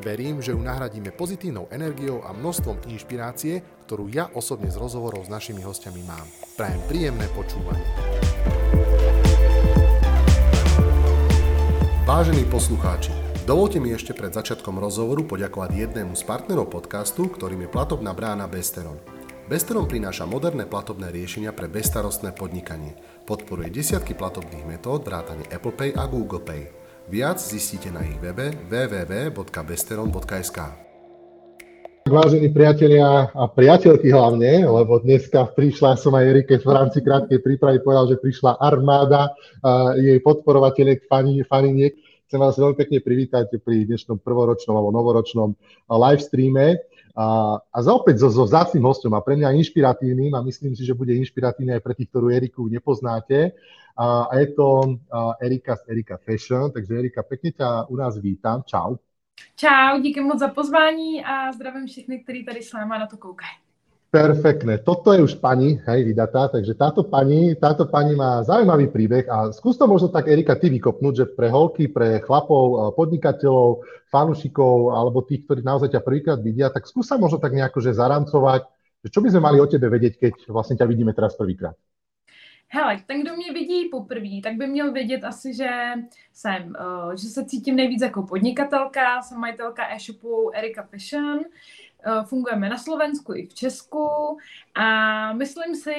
Verím, že ju nahradíme pozitívnou energiou a množstvom inšpirácie, ktorú ja osobne z rozhovorov s našimi hostiami mám. Prajem príjemné počúvanie. Vážení poslucháči, dovolte mi ešte pred začiatkom rozhovoru poďakovať jednému z partnerov podcastu, ktorým je platobná brána Besteron. Besteron prináša moderné platobné riešenia pre bezstarostné podnikanie. Podporuje desiatky platobných metód vrátane Apple Pay a Google Pay. Viac zistíte na ich webe www.besteron.sk. Vážení priatelia a priateľky hlavne, lebo dneska prišla, som aj Erike v rámci krátkej prípravy povedal, že prišla armáda jej podporovateľiek, faniniek. Chcem vás veľmi pekne privítať pri dnešnom prvoročnom alebo novoročnom live streame. A zaopäť so vzácnym hostom a pre mňa inšpiratívnym a myslím si, že bude inšpiratívny aj pre tých, ktorú Eriku nepoznáte. A je to Erika z Erika Fashion, takže Erika, pekne ťa u nás vítam. Čau. Čau, díky moc za pozvání a zdravím všechny, kteří tady s náma na to koukají. Perfektné. Toto je už pani, hej, vydatá, takže táto pani má zaujímavý príbeh a skús to možno tak, Erika, ty vykopnúť, že pre holky, pre chlapov, podnikateľov, fanúšikov alebo tých, ktorí naozaj ťa prvýkrát vidia, tak skús sa možno tak nejako že zaramcovať, že čo by sme mali o tebe vedieť, keď vlastne ťa vidíme teraz prvýkrát. Hele, ten, kdo mě vidí poprvé, tak by měl vědět asi, že se cítím nejvíc jako podnikatelka, jsem majitelka e-shopu Erika Pešan, fungujeme na Slovensku i v Česku a myslím si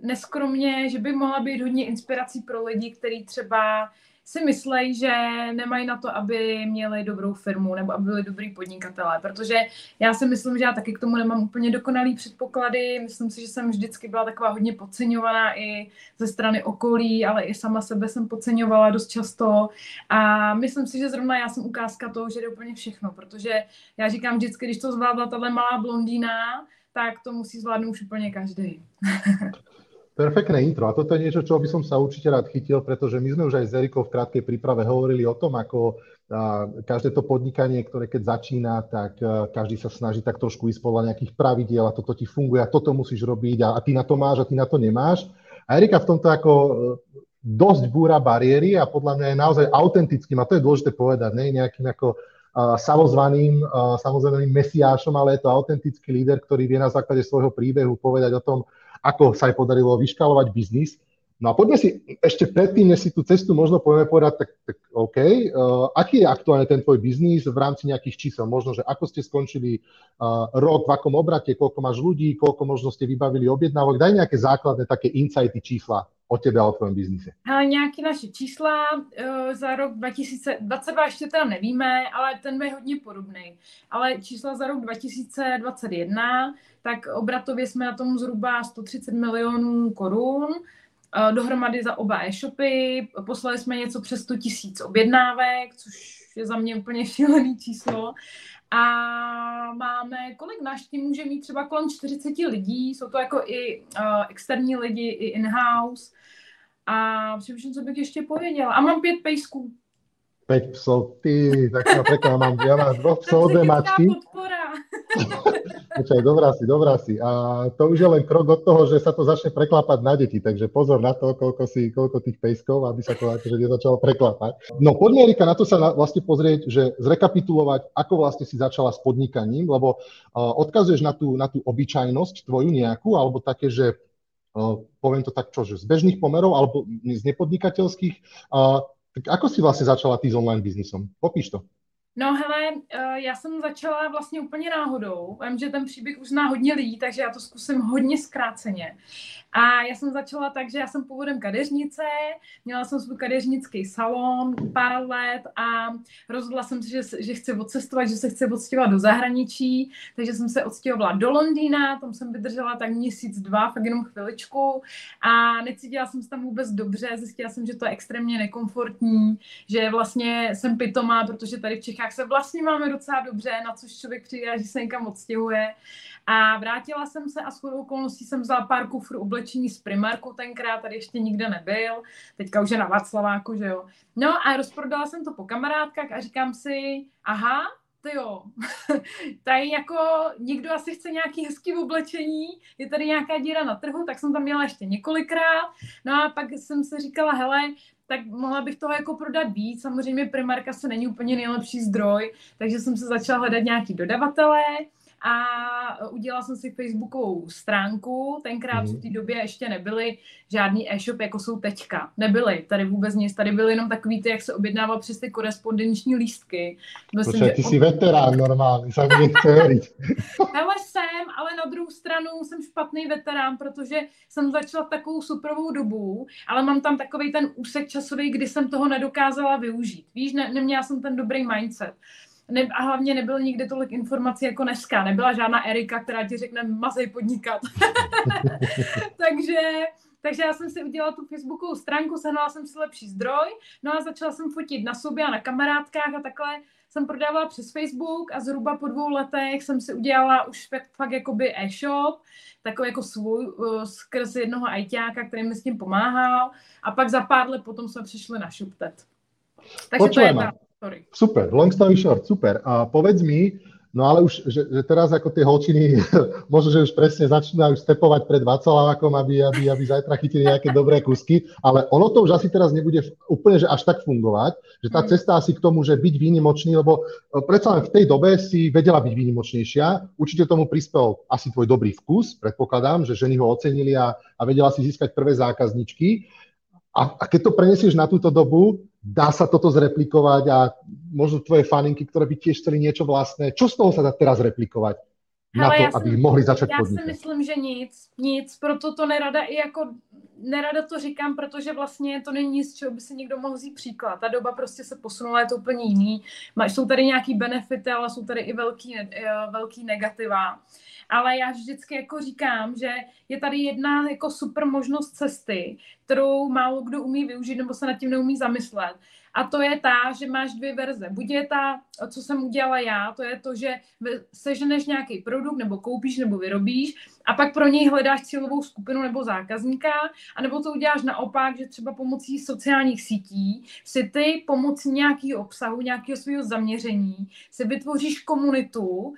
neskromně, že by mohla být hodně inspirací pro lidi, kteří třeba si myslejí, že nemají na to, aby měli dobrou firmu nebo aby byli dobrý podnikatelé, protože já si myslím, že já taky k tomu nemám úplně dokonalý předpoklady. Myslím si, že jsem vždycky byla taková hodně podceňovaná i ze strany okolí, ale i sama sebe jsem podceňovala dost často a myslím si, že zrovna já jsem ukázka toho, že jde úplně všechno, protože já říkám vždycky, když to zvládla tahle malá blondýna, tak to musí zvládnout už úplně každý. Perfektné intro. A toto je niečo, čo by som sa určite rád chytil, pretože my sme už aj s Erikou v krátkej príprave hovorili o tom, ako každé to podnikanie, ktoré keď začína, tak každý sa snaží tak trošku ísť podľa nejakých pravidiel a toto ti funguje a toto musíš robiť a ty na to máš a ty na to nemáš. A Erika v tomto ako dosť búra bariéry a podľa mňa je naozaj autentickým, a to je dôležité povedať, nie nejakým ako samozvaným mesiášom, ale je to autentický líder, ktorý vie na základe svojho príbehu povedať o tom, ako sa aj podarilo vyškalovať biznis. No a poďme si ešte predtým, než si tú cestu možno povieme povedať, tak OK, aký je aktuálne ten tvoj biznis v rámci nejakých čísel? Možno, že ako ste skončili rok, v akom obrate, koľko máš ľudí, koľko možno ste vybavili objednávok, daj nejaké základné také insighty čísla o tebe a o tvojom biznise. Hele, nějaké naše čísla za rok 2022 ještě teda nevíme, ale ten je hodně podobný. Ale čísla za rok 2021, tak obratově jsme na tom zhruba 130 milionů korun, dohromady za oba e-shopy, poslali jsme něco přes 100 tisíc objednávek, což je za mě úplně šílený číslo. A máme, kolik návštěv může mít třeba kolem 40 lidí, jsou to jako i externí lidi, i in-house. A přemýšlím, co bych ještě pověděla. A mám 5 pejsků. 5 psov, ty, tak se mám, já mám 2 psov, 2 mačky. Počkaj, dobrá si. A to už je len krok od toho, že sa to začne preklapať na deti, takže pozor na to, koľko tých pejskov, aby sa to akože nezačalo preklapať. No poďme, Erika, na to sa vlastne pozrieť, že zrekapitulovať, ako vlastne si začala s podnikaním, lebo odkazuješ na tú obyčajnosť tvoju nejakú, alebo také, že poviem to tak, že z bežných pomerov, alebo z nepodnikateľských. Tak ako si vlastne začala ty s online biznisom? Popíš to. No hele, já jsem začala vlastně úplně náhodou. Vím, že ten příběh už zná hodně lidí, takže já to zkusím hodně zkráceně. A já jsem začala tak, že já jsem původem kadeřnice, měla jsem svůj kadeřnický salon pár let a rozhodla jsem se, že chci odcestovat, že se chci odstěhovat do zahraničí, takže jsem se odstěhovala do Londýna, tam jsem vydržela tak 1-2 měsíce, tak jenom chviličku a necítila jsem se tam vůbec dobře, zjistila jsem, že to je extrémně nekomfortní, že vlastně jsem pitomá, protože tady v Čechách Čechách se vlastně máme docela dobře, na což člověk přijde, že se někam odstěhuje. A vrátila jsem se a shodou okolností jsem vzala pár kufrů oblečení z Primarku, tenkrát tady ještě nikde nebyl, teďka už je na Václaváku, že jo. No a rozprodala jsem to po kamarádkách a říkám si, aha, tyjo, tady jako někdo asi chce nějaký hezký oblečení, je tady nějaká díra na trhu, tak jsem tam měla ještě několikrát. No a pak jsem si říkala, hele, tak mohla bych toho jako prodat víc. Samozřejmě Primarka se není úplně nejlepší zdroj, takže jsem se začala hledat nějaký dodavatele a udělala jsem si facebookovou stránku. Tenkrát v té době ještě nebyly žádný e-shop, jako jsou teďka. Nebyly tady vůbec nic. Tady byly jenom takový ty, jak se objednával přes ty korespondenční lístky. Myslím, že ty jsi veterán normálně, sám mě chce věřit. Hele, jsem, ale na druhou stranu jsem špatný veterán, protože jsem začala takovou superovou dobu, ale mám tam takovej ten úsek časový, kdy jsem toho nedokázala využít. Víš, neměla jsem ten dobrý mindset. Ne, a hlavně nebylo nikde tolik informací jako dneska. Nebyla žádná Erika, která ti řekne, mazej podnikat. Takže já jsem si udělala tu facebookovou stránku, sehnala jsem si lepší zdroj, no a začala jsem fotit na sobě a na kamarádkách a takhle jsem prodávala přes Facebook a zhruba po 2 letech jsem si udělala už fakt jakoby e-shop, takový jako svůj, skrz jednoho ajťáka, který mi s tím pomáhal, a pak za pár let potom jsme přišli na ShopTet. Takže počujeme. To je sorry. Super, long story short, super. A povedz mi, no ale už, že teraz ako tie holčiny, možno, že už presne začínajú stepovať pred Václavákom, aby zajtra chytili nejaké dobré kusky, ale ono to už asi teraz nebude úplne, že až tak fungovať, že tá cesta asi k tomu, že byť výnimočný, lebo predsa len v tej dobe si vedela byť výnimočnejšia, určite tomu prispel asi tvoj dobrý vkus, predpokladám, že ženy ho ocenili a vedela si získať prvé zákazničky. A keď to prenesieš na túto dobu, dá sa toto zreplikovať a možno tvoje faninky, ktoré by tiež chceli niečo vlastné, čo z toho sa dá teraz replikovať? Na hele, to, aby mohli začať podnikat. Já si myslím, že nic, proto to nerada to říkám, protože vlastně to není nic, čeho by si někdo mohl vzít příklad. Ta doba prostě se posunula, je to úplně jiný. Jsou tady nějaký benefity, ale jsou tady i velký negativa. Ale já vždycky jako říkám, že je tady jedna jako super možnost cesty, kterou málo kdo umí využít nebo se nad tím neumí zamyslet. A to je ta, že máš 2 verze. Buď je ta, co jsem udělala já, to je to, že seženeš nějaký produkt, nebo koupíš, nebo vyrobíš a pak pro něj hledáš cílovou skupinu nebo zákazníka, anebo to uděláš naopak, že třeba pomocí sociálních sítí si ty pomocí nějakého obsahu, nějakého svého zaměření si vytvoříš komunitu,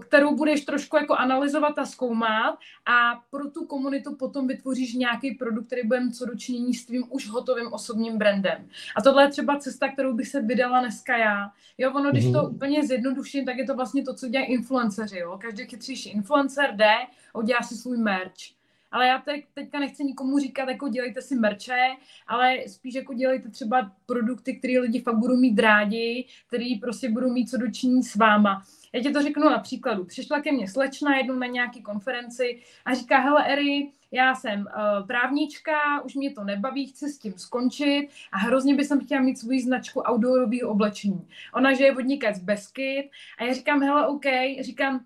kterou budeš trošku jako analyzovat a zkoumat a pro tu komunitu potom vytvoříš nějaký produkt, který bude mít co dočinění s tvým už hotovým osobním brandem. A tohle je třeba cesta, kterou bych se vydala dneska já. Jo, ono, když to úplně zjednoduším, tak je to vlastně to, co dělají influenceři, jo. Každý chytřejší influencer jde a udělá si svůj merch. Ale já teďka nechci nikomu říkat, jako dělejte si merče, ale spíš jako dělejte třeba produkty, které lidi fakt budou mít rádi, který prostě budou mít co dočinit s váma. Já ti to řeknu na příkladu. Přišla ke mně slečna jednou na nějaký konferenci a říká, hele Eri, já jsem právnička, už mě to nebaví, chci s tím skončit a hrozně bych chtěla mít svou značku outdoorového oblečení. Ona, že je vodníkac z Beskyt a já říkám, hele OK, říkám,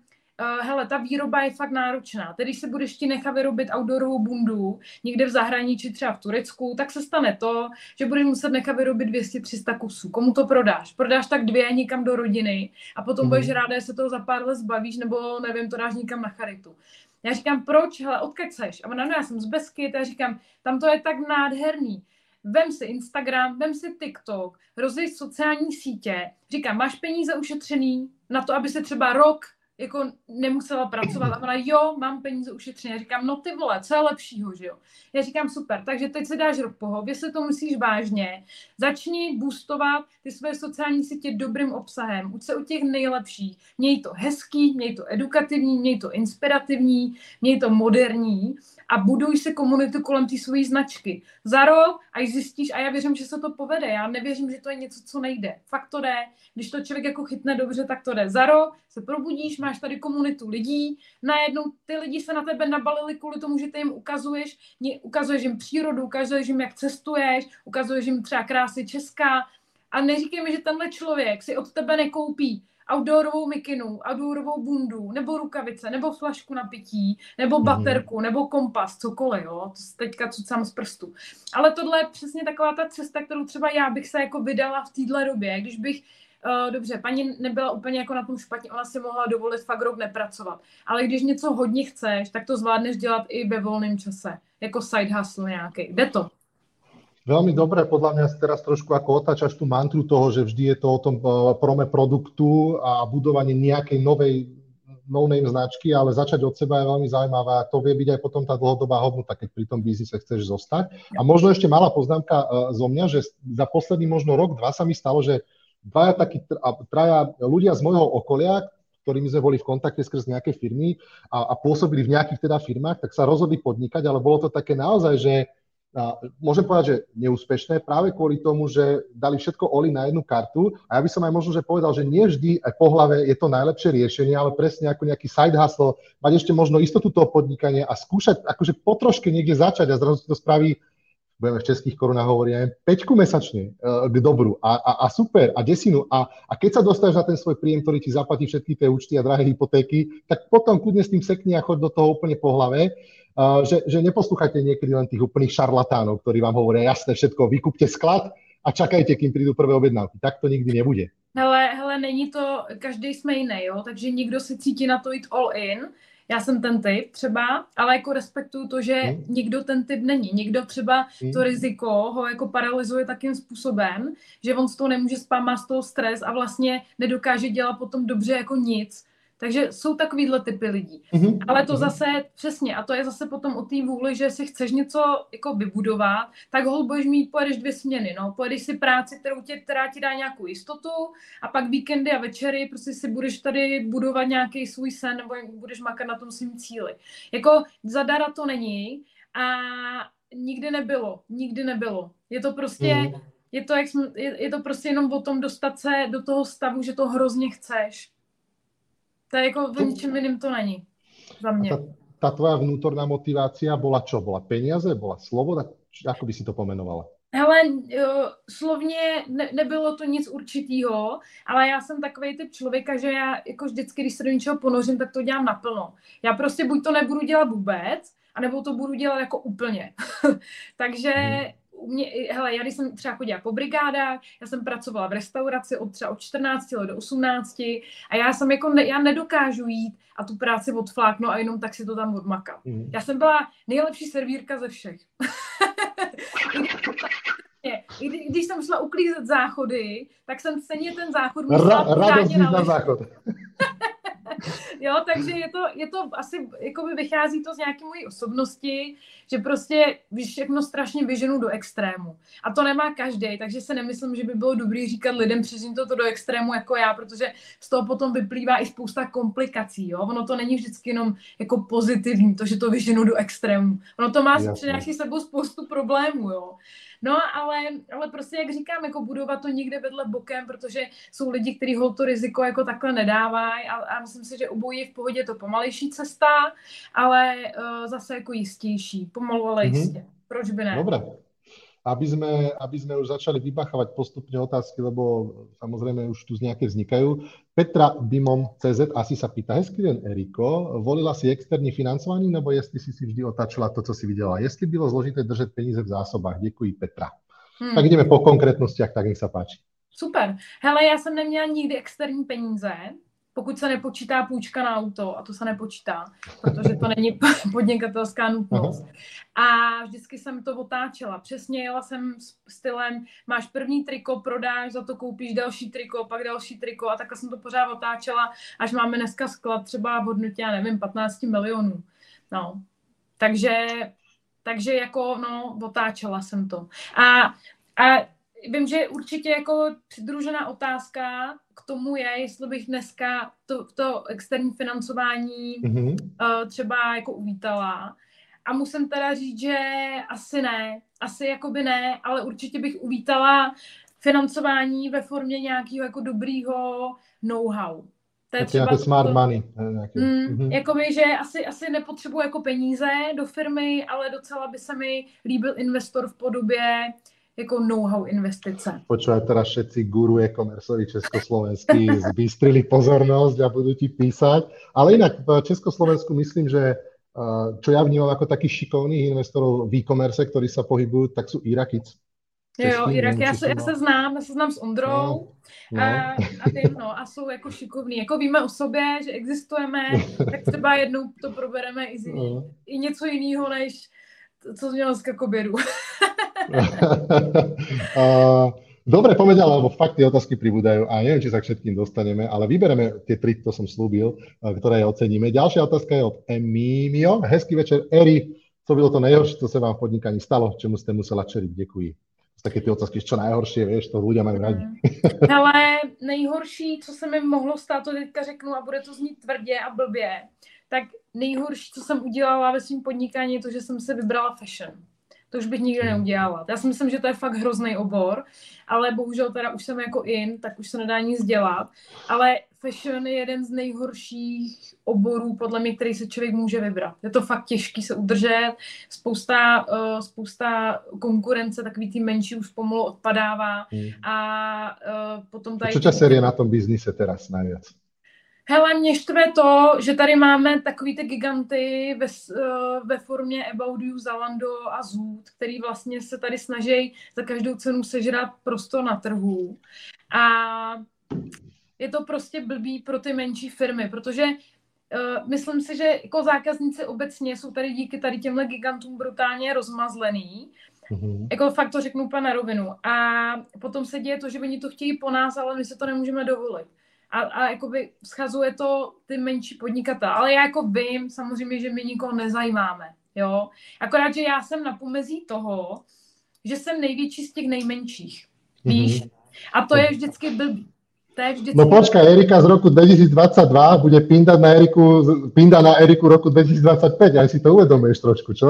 hele, ta výroba je fakt náročná. Tedy když se budeš ti nechat vyrobit outdoorovou bundu někde v zahraničí, třeba v Turecku, tak se stane to, že budeš muset nechat vyrobit 200-300 kusů. Komu to prodáš? Prodáš tak 2 někam do rodiny a potom budeš ráda, že se toho za pár let zbavíš, nebo nevím, to dáš někam na charitu. Já říkám, proč? Hele, odkud seš? A ona, no, já jsem z Beskyt, a říkám, tam to je tak nádherný. Vem si Instagram, vem si TikTok, rozjej sociální sítě. Říkám, máš peníze ušetřený na to, aby se třeba rok jako nemusela pracovat. A ona, jo, mám peníze ušetřené. Říkám, no ty vole, co je lepšího, že jo? Já říkám, super, takže teď se dáš rok pohov, jestli to musíš vážně, začni boostovat ty své sociální sítě dobrým obsahem, uč se u těch nejlepších, měj to hezký, měj to edukativní, měj to inspirativní, měj to moderní a buduj si komunitu kolem té svojí značky. Za rok, až zjistíš, a já věřím, že se to povede, já nevěřím, že to je něco, co nejde. Fakt to jde, když to člověk jako chytne dobře, tak to jde. Za rok se probudíš, máš tady komunitu lidí, najednou ty lidi se na tebe nabalili kvůli tomu, že ty jim ukazuješ jim přírodu, ukazuješ jim, jak cestuješ, ukazuješ jim třeba krásy Česká a neříkej mi, že tenhle člověk si od tebe nekoupí outdoorovou mikinu, outdoorovou bundu, nebo rukavice, nebo flašku na pití, nebo baterku, nebo kompas, cokoliv, jo, to teďka cucám z prstu. Ale tohle je přesně taková ta cesta, kterou třeba já bych se jako vydala v téhle době, když bych dobře, paní nebyla úplně jako na tom špatně, ona si mohla dovolit fakt rok nepracovat. Ale když něco hodně chceš, tak to zvládneš dělat i ve volném čase. Jako side hustle nějaký. Jde to? Veľmi dobre, podľa mňa teraz trošku ako otáčaš tú mantru toho, že vždy je to o tom prome produktu a budovanie nejakej novej no-name značky, ale začať od seba je veľmi zaujímavé a to vie byť aj potom tá dlhodobá hodnota, keď pri tom biznise chceš zostať. A možno ešte malá poznámka zo mňa, že za posledný možno rok, dva sa mi stalo, že traja ľudia z môjho okolia, ktorými sme boli v kontakte skrz nejaké firmy a pôsobili v nejakých teda firmách, tak sa rozhodli podnikať, ale bolo to také naozaj, že môžem povedať, že neúspešné práve kvôli tomu, že dali všetko oli na jednu kartu a ja by som aj možno že povedal, že nie vždy aj po hlave je to najlepšie riešenie, ale presne ako nejaký side hustle, mať ešte možno istotu toho podnikania a skúšať akože potroške niekde začať a zrazu si to spraví, budeme v českých korunách hovoriť, ja 5 mesačne k dobru a super a desinu a keď sa dostaneš na ten svoj príjem, ktorý ti zaplatí všetky tie účty a drahé hypotéky, tak potom kľudne s tým sekni a choď do toho úplne po hlave. Že neposlúchajte niekedy len tých úplných šarlatánov, ktorí vám hovoria jasné všetko, vykúpte sklad a čakajte, kým prídu prvé objednávky. Tak to nikdy nebude. Hele, není to, každý jsme jiný, jo? Takže někdo se cítí na to jít all in. Já jsem ten typ třeba, ale jako respektuju to, že někdo ten typ není. Někdo třeba to riziko ho jako paralyzuje takým způsobem, že on z toho nemůže spát, má z toho stres a vlastně nedokáže dělat potom dobře jako nic. Takže jsou takovýhle typy lidí. Ale to zase, přesně, a to je zase potom o té vůli, že si chceš něco jako vybudovat, tak hol budeš mít, pojedeš 2 směny, no. Pojedeš si práci, která ti dá nějakou jistotu a pak víkendy a večery prostě si budeš tady budovat nějaký svůj sen nebo budeš makat na tom svým cíli. Jako zadara to není a nikdy nebylo. Je to prostě... Je to prostě jenom o tom dostat se do toho stavu, že to hrozně chceš. To je ako v ničom iným to není za mňa. Tá tvoja vnútorná motivácia bola čo? Bola peniaze? Bola sloboda? Ako by si to pomenovala? Hele, slovne nebylo to nic určitýho, ale já jsem takovej typ člověka, že já jako vždycky, když se do ničeho ponořím, tak to dělám naplno. Já prostě buď to nebudu dělat vůbec, anebo to budu dělat jako úplně. Takže... Hele, já když jsem třeba chodila po brigádách, já jsem pracovala v restauraci od 14 let do 18 a já jsem jako, já nedokážu jít a tu práci odfláknu a jenom tak si to tam odmakám. Já jsem byla nejlepší servírka ze všech. Když jsem šla uklízet záchody, tak jsem stejně ten záchod musela pořádně naleštit. Jo, takže je to asi, jako by vychází to z nějaké mojí osobnosti, že prostě všechno strašně vyženu do extrému. A to nemá každý, takže se nemyslím, že by bylo dobrý říkat lidem, přežím to do extrému jako já, protože z toho potom vyplývá i spousta komplikací, jo. Ono to není vždycky jenom jako pozitivní, to, že to vyženu do extrému. Ono to má přináší sebou spoustu problémů, jo. No, ale prostě, jak říkám, jako budovat to někde vedle bokem, protože jsou lidi, kteří ho to riziko jako takhle nedávají a myslím si, že obojí je v pohodě to pomalejší cesta, ale zase jako jistější, pomalu, ale jistě. Proč by ne? Dobre. Aby sme už začali vybachávať postupne otázky, lebo samozrejme už tu z nejaké vznikajú. Petra Bimom CZ asi sa pýta, hezký deň Eriko, volila si externí financovanie, nebo jestli si vždy otáčila to, co si videla? Jestli bylo zložité držať peníze v zásobách? Děkuji, Petra. Tak ideme po konkrétnostiach, tak nech sa páči. Super. Hele, ja som neměla nikdy externí peníze, pokud se nepočítá půjčka na auto, a to se nepočítá, protože to není podnikatelská nutnost. A vždycky jsem to otáčela. Přesně jela jsem stylem, máš první triko, prodáš, za to koupíš další triko, pak další triko a takhle jsem to pořád otáčela, až máme dneska sklad třeba v hodnotě, já nevím, 15 milionů. No, takže jako, no, otáčela jsem to. A vím, že určitě jako přidružená otázka k tomu je, jestli bych dneska to externí financování třeba jako uvítala. A musím teda říct, že asi ne, asi jakoby ne, ale určitě bych uvítala financování ve formě nějakého jako dobrýho know-how. To je jako smart money. Jakoby, že asi nepotřebuji jako peníze do firmy, ale docela by se mi líbil investor v podobě jako know-how investice. Počúvaj, teraz všetci guru e-commerceovi československí zbystrili pozornosť a budú ti písať. Ale inak v Československu myslím, že čo ja vnímam ako takých šikovných investorov v e-commerce, ktorí sa pohybujú, tak sú Irakic. Jo, Irak, já se znám s Ondrou a tím, no, a jsou jako šikovní. Jako víme o sobě, že existujeme, tak třeba jednou to probereme i něco jiného, než co z mělo z kakobědu. Dobre povedal, lebo fakt tie otázky pribúdajú a neviem, či sa k všetkým dostaneme, ale vybereme tie tri, to som slúbil, ktoré oceníme. Ďalšia otázka je od Emimio. Hezký večer, Eri. Co bylo to nejhoršie, čo sa vám v podnikaní stalo, čemu ste musela čeliť? Děkuji. Také tie otázky, čo najhoršie, vieš, to ľudia majú rádi. Ale nejhorší, co se mi mohlo stát, to teďka řeknu a bude to znít tvrdě a blbě, tak nejhorší, co jsem udělala ve svým podnikání, je to, že jsem se vybrala fashion. To už bych nikdy neudělala. Já si myslím, že to je fakt hrozný obor, ale bohužel teda už jsem jako in, tak už se nedá nic dělat. Ale fashion je jeden z nejhorších oborů, podle mě, který se člověk může vybrat. Je to fakt těžký se udržet, spousta konkurence, takový ty menší už pomalu odpadává. A potom tady... Čo série na tom biznise teraz najviac? Hele, mě štve to, že tady máme takový ty giganty ve formě About you, Zalando a Zoot, který vlastně se tady snaží za každou cenu sežrat prostor na trhu. A je to prostě blbý pro ty menší firmy, protože myslím si, že jako zákazníci obecně jsou tady díky tady těmhle gigantům brutálně rozmazlený. Jako fakt to řeknu úplně na rovinu. A potom se děje to, že oni to chtějí po nás, ale my se to nemůžeme dovolit. A jakoby schazuje to ty menší podnikatele. Ale já jako vím samozřejmě, že my nikoho nezajímáme. Jo? Akorát, že já jsem na pomezí toho, že jsem největší z těch nejmenších. Víš? A to je vždycky blbý. No počkaj, Erika z roku 2022 bude pinda na Eriku roku 2025. Aj si to uvedomíš trošku, čo?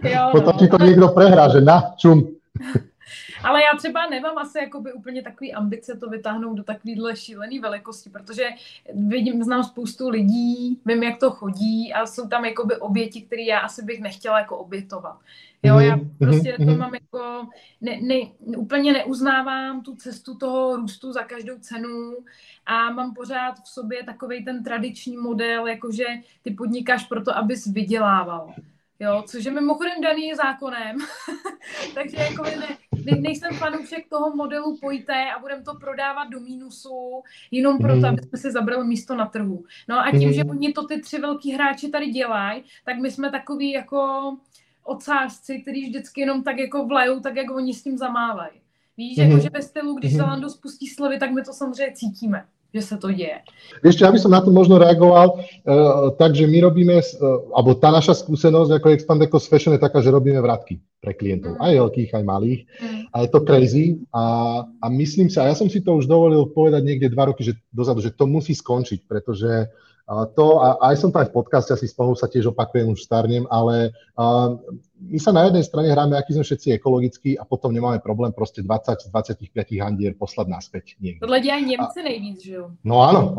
Jo, no. Potom ti to někdo prehrá, že na čum. Ale já třeba nemám asi jakoby úplně takový ambice to vytáhnout do takovýhle šílený velikosti, protože znám spoustu lidí, vím, jak to chodí a jsou tam jakoby oběti, které já asi bych nechtěla jako obětovat. Jo, já prostě to mám jako, úplně neuznávám tu cestu toho růstu za každou cenu a mám pořád v sobě takovej ten tradiční model, jakože ty podnikáš proto, abys vydělával. Jo, což je mimochodem daný zákonem, takže jako nejsem fanoušek toho modelu pojďte a budeme to prodávat do mínusu, jenom proto, aby jsme si zabrali místo na trhu. No a tím, že oni to ty tři velký hráči tady dělají, tak my jsme takový jako ocářci, který vždycky jenom tak jako vlajou, tak jak oni s tím zamávají. Víš, jako, že ve stylu, když Zalando spustí slevy, tak my to samozřejmě cítíme, že sa to deje. Ešte, ja by som na to možno reagoval, takže my robíme, alebo tá naša skúsenosť ako Expandeko s Fashion je taká, že robíme vratky pre klientov, aj veľkých, aj malých. A je to crazy a myslím si, a ja som si to už dovolil povedať niekde 2 roky dozadu, že to musí skončiť, pretože aj som tam v podcaste asi spolu sa tiež opakujem, už starnem, ale my sa na jednej strane hráme, aký sme všetci ekologickí a potom nemáme problém proste 20 z 25 handier poslať naspäť niekde. Podľa aj Nemci nejvíc, že jo? No áno.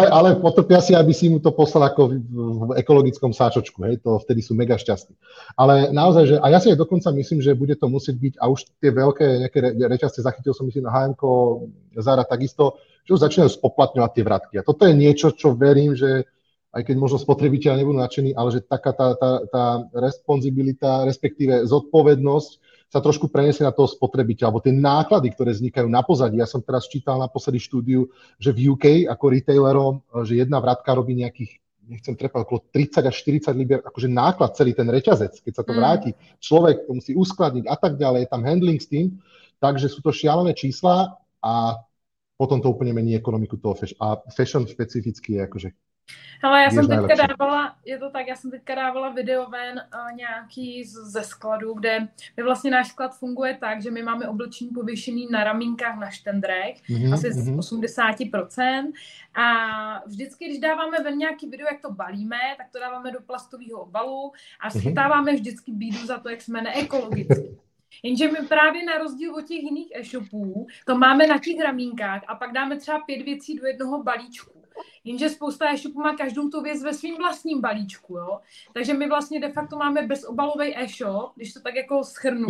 Ale potrpia si, aby si mu to poslal ako v ekologickom sáčočku, hej, to vtedy sú mega šťastní. Ale naozaj, že, a ja si aj dokonca myslím, že bude to musieť byť, a už tie veľké nejaké reťazce zachytil som myslím na H&M, Zára takisto, že už začínajú spoplatňovať tie vratky. A toto je niečo, čo verím, že aj keď možno spotrebitelia nebudú nadšení, ale že taká tá responsibilita, respektíve zodpovednosť sa trošku preniesie na toho spotrebiteľa, alebo tie náklady, ktoré vznikajú na pozadí. Ja som teraz čítal naposledy štúdiu, že v UK ako retailerom, že jedna vratka robí nejakých, nechcem trepať, okolo 30 až 40 libier, akože náklad celý ten reťazec, keď sa to vráti, človek to musí uskladniť a tak ďalej, je tam handling s tým, takže sú to šialené čísla a potom to úplne mení ekonomiku toho fashion. A fashion špecificky je akože... Hele, já jsem teďka dávala video ven nějaký ze skladu, kde vlastně náš sklad funguje tak, že my máme oblečení pověšený na ramínkách, na štendrech, asi z 80%. A vždycky, když dáváme ven nějaký video, jak to balíme, tak to dáváme do plastového obalu a schytáváme vždycky bídu za to, jak jsme neekologický. Jenže my právě na rozdíl od těch jiných e-shopů to máme na těch ramínkách a pak dáme třeba 5 věcí do jednoho balíčku. Jenže spousta e-shopů má každou tu věc ve svým vlastním balíčku, jo. Takže my vlastně de facto máme bezobalový e-shop, když to tak jako shrnu.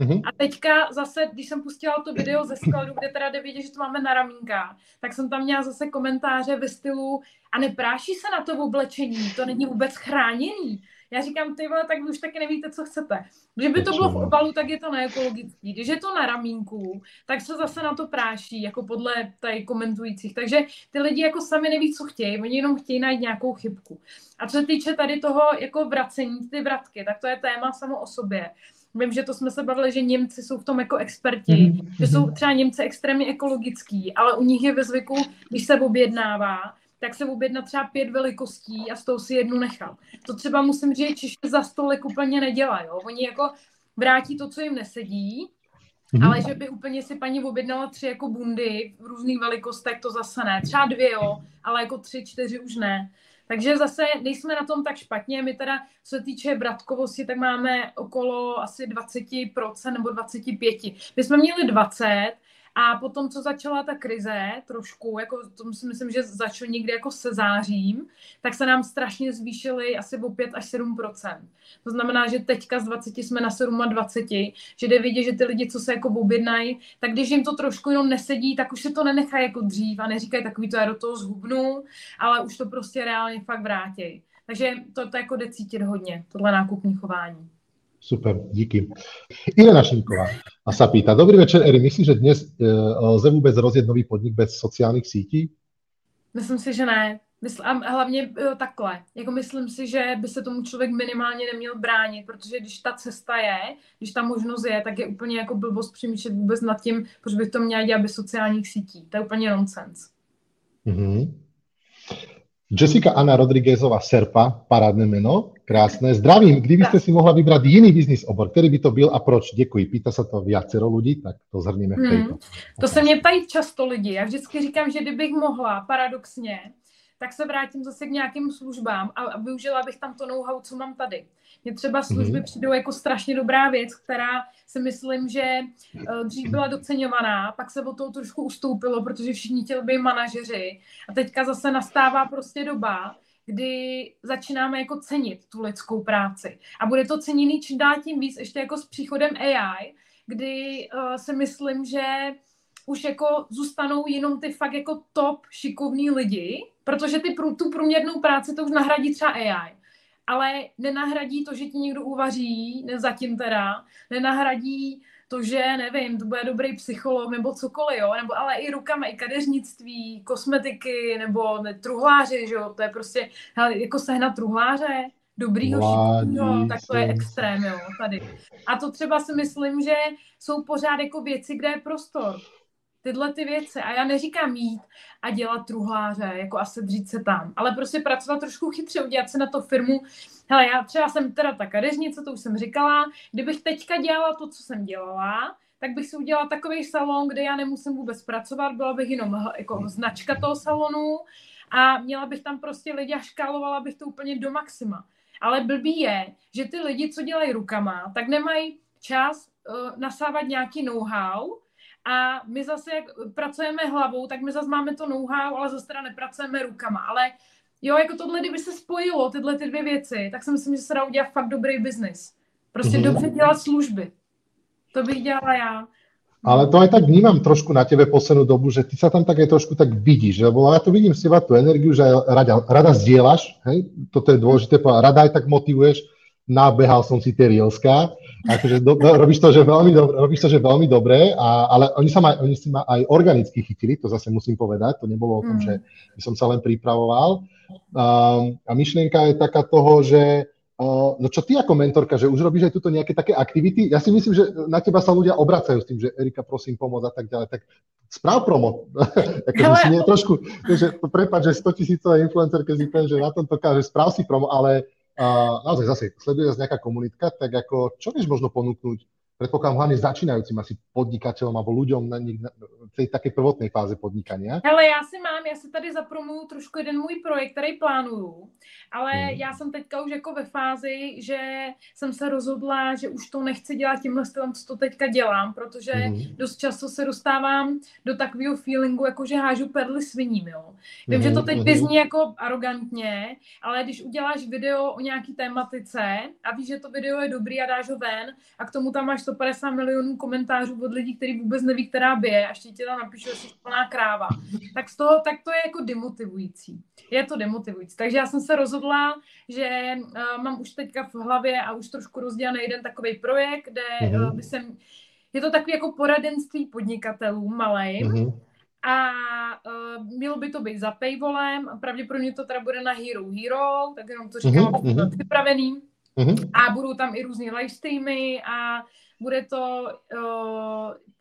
A teďka zase, když jsem pustila to video ze skladu, kde teda jde vidět, že to máme na ramínkách, tak jsem tam měla zase komentáře ve stylu a nepráší se na to v oblečení, to není vůbec chráněný. Já říkám, ty vole, tak vy už taky nevíte, co chcete. Kdyby to bylo v obalu, tak je to neekologický. Když je to na ramínku, tak se zase na to práší, jako podle tady komentujících. Takže ty lidi jako sami neví, co chtějí, oni jenom chtějí najít nějakou chybku. A co se týče tady toho jako vracení, ty vratky, tak to je téma samo o sobě. Vím, že to jsme se bavili, že Němci jsou v tom jako experti, že jsou třeba Němci extrémně ekologický, ale u nich je ve zvyku, když se objednává, tak se objedná třeba 5 velikostí a z toho si jednu nechal. To třeba musím říct, že Češi za stolek úplně nedělají. Oni jako vrátí to, co jim nesedí, ale že by úplně si paní objednala 3 jako bundy v různých velikostech, to zase ne. Třeba 2, jo, ale jako 3, 4 už ne. Takže zase nejsme na tom tak špatně. My teda, co se týče bratkovosti, tak máme okolo asi 20% nebo 25%. My jsme měli 20%, a potom, co začala ta krize trošku, jako to si myslím, že začalo někdy jako se zářím, tak se nám strašně zvýšily asi o 5 až 7%. To znamená, že teďka z 20 jsme na 27, že jde vidět, že ty lidi, co se jako objednají, tak když jim to trošku jenom nesedí, tak už se to nenechají jako dřív a neříkají takový to, já do toho zhubnu, ale už to prostě reálně fakt vrátí. Takže to jako jde cítit hodně, tohle nákupní chování. Super, díky. Irena Šimková sa pýta. Dobrý večer, Eri, myslíš, že dnes lze vůbec rozjet nový podnik bez sociálnych sítí? Myslím si, že ne. A hlavně takhle. Jako myslím si, že by se tomu člověk minimálně neměl bránit, protože když ta cesta je, když ta možnost je, tak je úplně jako blbost přemýšlet vůbec nad tím, proč bych to měla dělat bez sociálních sítí. To je úplně nonsense. Jessica Anna Rodriguezová, Serpa, parádne meno, krásne. Zdravím, kdyby ste si mohla vybrať iný biznis obor, ktorý by to byl a proč? Děkuji. Pýta sa to viacero ľudí, tak to zhrníme v tejto. To se mě ptají často lidi. Já vždycky říkám, že kdybych mohla, paradoxně, tak se vrátím zase k nějakým službám a využila bych tam to know-how, co mám tady. Mně třeba služby přijdou jako strašně dobrá věc, která si myslím, že dřív byla doceňovaná, pak se od toho trošku ustoupilo, protože všichni chtěli být manažeři a teďka zase nastává prostě doba, kdy začínáme jako cenit tu lidskou práci. A bude to ceněný čím dál tím víc, ještě jako s příchodem AI, kdy si myslím, že už jako zůstanou jenom ty fakt jako top šikovní lidi, protože tu průměrnou práci to už nahradí třeba AI. Ale nenahradí to, že ti někdo uvaří, zatím teda, nenahradí to, že nevím, to bude dobrý psycholog nebo cokoliv, jo? Nebo, ale i rukama, i kadeřnictví, kosmetiky nebo truhláři, že jo? To je prostě, hele, jako sehnat truhláře, dobrýho šikovního, tak to je extrém, jo, tady. A to třeba si myslím, že jsou pořád jako věci, kde je prostor. Tyhle ty věci. A já neříkám jít a dělat truhláře, jako a sedřít se tam, ale prostě pracovat trošku chytře, udělat se na to firmu. Hele, já třeba jsem teda ta kadeřnice, to už jsem říkala, kdybych teďka dělala to, co jsem dělala, tak bych si udělala takový salon, kde já nemusím vůbec pracovat, byla bych jenom jako značka toho salonu a měla bych tam prostě lidi a škálovala bych to úplně do maxima. Ale blbý je, že ty lidi, co dělají rukama, tak nemají čas nasávat nějaký know-how. A my zase, jak pracujeme hlavou, tak my zase máme to know-how, ale zase teda nepracujeme rukama. Ale jo, jako tohle, kdyby se spojilo, tyhle ty dvě věci, tak si myslím, že se dá udělat fakt dobrý biznis. Prostě dobře dělat služby. To bych dělala já. Ale to aj tak vnímam trošku na tebe poslednú dobu, že ty sa tam tak aj trošku tak vidíš, lebo ja tu vidím z teba tú energiu, že rada zdieľaš, hej? Toto je dôležité, rada aj tak motivuješ, nabehal som si tie rielská, akože robíš to, že veľmi dobre, ale oni sa ma aj organicky chytili, to zase musím povedať, to nebolo o tom, že som sa len pripravoval. A myšlienka je taká toho, že no čo ty ako mentorka, že už robíš aj tuto nejaké také aktivity? Ja si myslím, že na teba sa ľudia obracajú s tým, že Erika, prosím, pomôcť a tak ďalej, tak správ promo. Prepáč, že 100 000 influencerke si poviem, že na tom to káže, správ si promo, ale naozaj zase, sleduje nás nejaká komunitka, tak ako, čo vieš možno ponúknuť predpokladám hlavne začínajúcim asi podnikateľom alebo ľuďom na tej také prvotnej fáze podnikania? Hele, já si tady zapromuju trošku jeden můj projekt, který plánuju, ale já jsem teďka už jako ve fázi, že jsem se rozhodla, že už to nechci dělat tímhle stylem, co to teďka dělám, protože dost často se dostávám do takového feelingu, jako že hážu perly sviním, jo. Vím, že to teď vyzní jako arrogantně, ale když uděláš video o nějaký tématice a víš, že to video je dobrý a dáš ho ven a k tomu tam máš 150 milionů komentářů od lidí, kteří vůbec neví, která by je, a ještě ti tam napíšu, že jsi plná kráva, tak z toho, tak to je jako demotivující. Je to demotivující. Takže já jsem se rozhodla, že mám už teďka v hlavě a už trošku rozdělaný jeden takový projekt, kde je to takový jako poradenství podnikatelům malým, a mělo by to být za paywallem a pravděpodobně to teda bude na Hero Hero, tak jenom to říkám, to je připravený. A budou tam i různý livestreamy a bude to,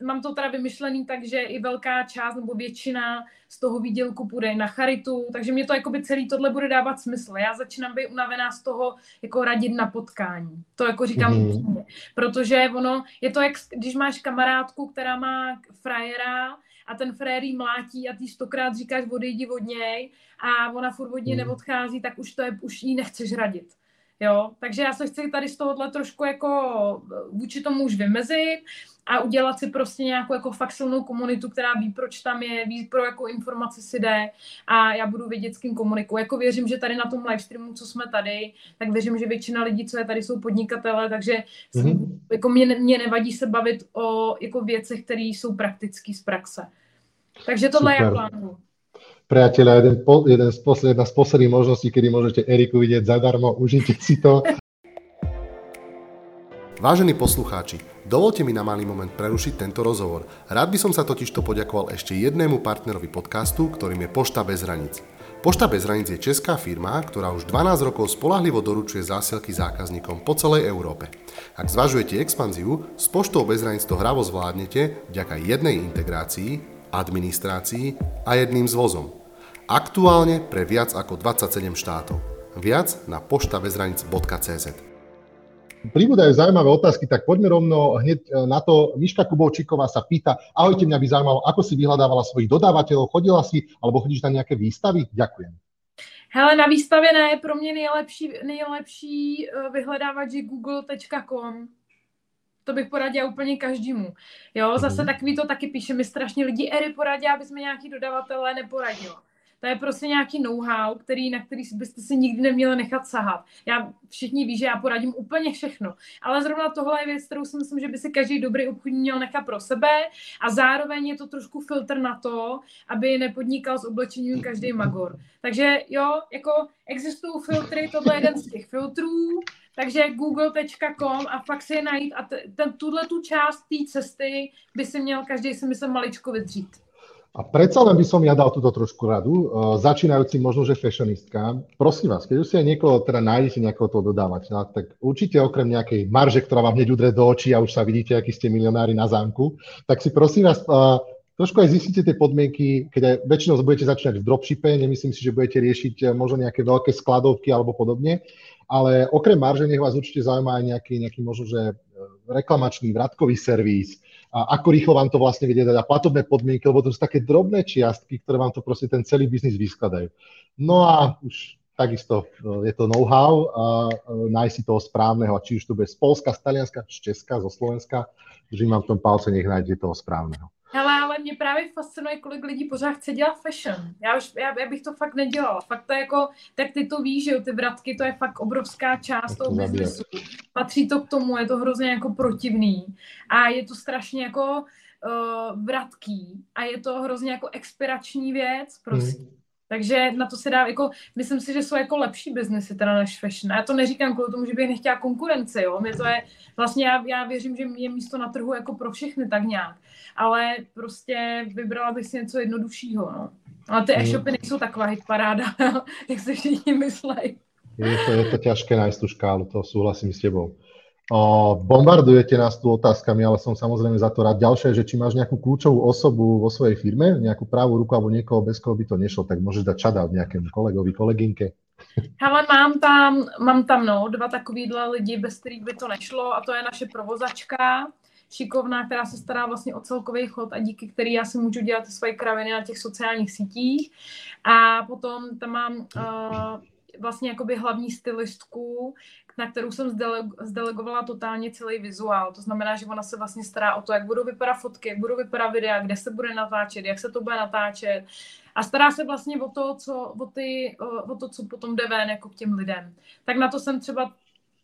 mám to teda vymyšlený tak, že i velká část nebo většina z toho výdělku půjde na charitu, takže mě to jakoby celý tohle bude dávat smysl. Já začínám být unavená z toho jako radit na potkání. To jako říkám úplně, protože ono, je to jak, když máš kamarádku, která má frajera a ten frajer jí mlátí a ty 100krát říkáš odejdi od něj a ona furt od něj neodchází, tak už to je, už jí nechceš radit. Jo, takže já se chci tady z tohohle trošku jako vůči tomu už vymezit a udělat si prostě nějakou jako fakt silnou komunitu, která ví, proč tam je, ví, pro jakou informaci si jde, a já budu vědět, s kým komunikuju. Jako věřím, že tady na tom livestreamu, co jsme tady, tak věřím, že většina lidí, co je tady, jsou podnikatelé, takže jako mě nevadí se bavit o jako věcech, které jsou praktické z praxe. Takže tohle já plánuju. Priatelia, jedna z posledných možností, kedy môžete Eriku vidieť zadarmo, užite si to. Vážení poslucháči, dovolte mi na malý moment prerušiť tento rozhovor. Rád by som sa totižto poďakoval ešte jednému partnerovi podcastu, ktorým je Pošta bez hraníc. Pošta bez hraníc je česká firma, ktorá už 12 rokov spoľahlivo doručuje zásielky zákazníkom po celej Európe. Ak zvažujete expanziu, s Poštou bez hraníc to hravo zvládnete vďaka jednej integrácii, administrácii a jedným zvozom. Aktuálne pre viac ako 27 štátov. Viac na poštabezhranic.cz. Pribúdajú zaujímavé otázky, tak poďme rovno hneď na to. Niška Kubočíková sa pýta: ahojte, mňa by zaujímalo, ako si vyhľadávala svojich dodávateľov, chodila si alebo chodíš na nejaké výstavy? Ďakujem. Hele, na výstavě ne, pro mě nejlepší vyhledávač je google.com. To bych poradila úplně každému. Jo, zase takový to taky píše mi strašně lidi, Eri, poradila bys mi nějaký dodavatele, neporadila. To je prostě nějaký know-how, na který byste si nikdy neměli nechat sahat. Já všichni ví, že já poradím úplně všechno, ale zrovna tohle je věc, kterou si myslím, že by si každý dobrý obchodník měl nechat pro sebe, a zároveň je to trošku filtr na to, aby nepodnikal s oblečením každý magor. Takže jo, jako existují filtry, tohle je jeden z těch filtrů. Takže google.com a fakt si je najít, a tuhle tú část té cesty by si měl každý, si myslím, maličko vydřít. A predsa len by som ja dal túto trošku radu, začínajúci možno, že fashionistka. Prosím vás, keď už si aj niekoho, teda nájdete nejakého toho dodávateľa, tak určite okrem nejakej marže, ktorá vám hneď udre do očí a už sa vidíte, akí ste milionári na zámku, tak si prosím vás trošku aj zistíte tie podmienky, keď aj väčšinou budete začínať v dropshipe, nemyslím si, že budete riešiť možno nejaké veľké skladovky alebo podobne. Ale okrem marže, nech vás určite zaujíma aj nejaký možno, že reklamačný, vrátkový servis, a ako rýchlo vám to vlastne vedie dať, a platobné podmienky, lebo to sú také drobné čiastky, ktoré vám to proste ten celý biznis vyskladajú. No a už takisto je to know-how, nájsť si toho správneho, či už to bude z Polska, z Talianska, z Česka, zo Slovenska, držím vám v tom palce, nech nájde toho správneho. Hele, ale mě právě fascinuje, kolik lidí pořád chce dělat fashion. Já bych to fakt nedělala. Fakt to je jako, tak ty to víš, že ty vratky, to je fakt obrovská část toho biznesu. Patří to k tomu, je to hrozně jako protivný. A je to strašně jako vratký. A je to hrozně jako expirační věc, prostě. Takže na to se dá, jako, myslím si, že jsou jako lepší biznesy teda než fashion. A já to neříkám kvůli tomu, že bych nechtěla konkurenci, jo. Mě to je, vlastně já věřím, že je místo na trhu jako pro všechny tak nějak. Ale prostě vybrala bych si něco jednoduššího, no. Ale ty e-shopy nejsou taková hitparáda, jak se všichni myslejí. Je to ťažké nájsť tú škálu, to súhlasím s tebou. Bombardujete nás tu otázkami, ale som samozrejme za to rád. Ďalšia je, že či máš nejakú kľúčovú osobu vo svojej firme, nejakú pravú ruku alebo niekoho, bez koho by to nešlo, tak môžeš dať shoutout nejakému kolegovi, kolegynke. Hele, mám tam dva takovýhle lidi, bez ktorých by to nešlo, a to je naše provozačka, šikovná, která se stará vlastně o celkový chod a díky který já si můžu dělat svoje kraviny na těch sociálních sítích. A potom tam mám vlastně jakoby hlavní stylistku, na kterou jsem zdelegovala totálně celý vizuál. To znamená, že ona se vlastně stará o to, jak budou vypadat fotky, jak budou vypadat videa, kde se bude natáčet, jak se to bude natáčet. A stará se vlastně o to, co potom jde ven jako k těm lidem. Tak na to jsem třeba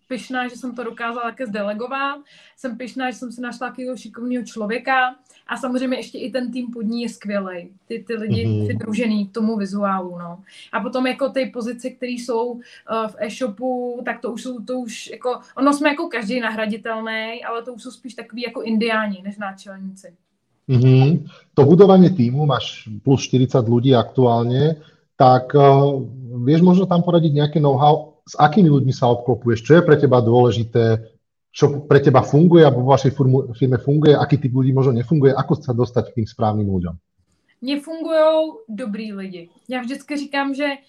pyšná, že jsem to dokázala také zdelegovat. Jsem pyšná, že jsem si našla takového šikovného člověka. A samozřejmě ještě i ten tým pod ní je skvělej. Ty lidi přidružený k tomu vizuálu. No. A potom jako ty pozice, které jsou v e-shopu, tak to už jako, ono jsme jako každý nahraditelný, ale to už jsou spíš takový jako indiáni než náčelníci. Mm-hmm. To budovanie týmu, máš plus 40 ľudí aktuálne, tak vieš možno tam poradiť nejaké know-how, s akými ľuďmi sa obklopuješ, čo je pre teba dôležité, čo pre teba funguje alebo vo vašej firme funguje, aký typ ľudí možno nefunguje, ako sa dostať k tým správnym ľuďom? Nefungujú dobrí lidi. Ja vždycky říkám, že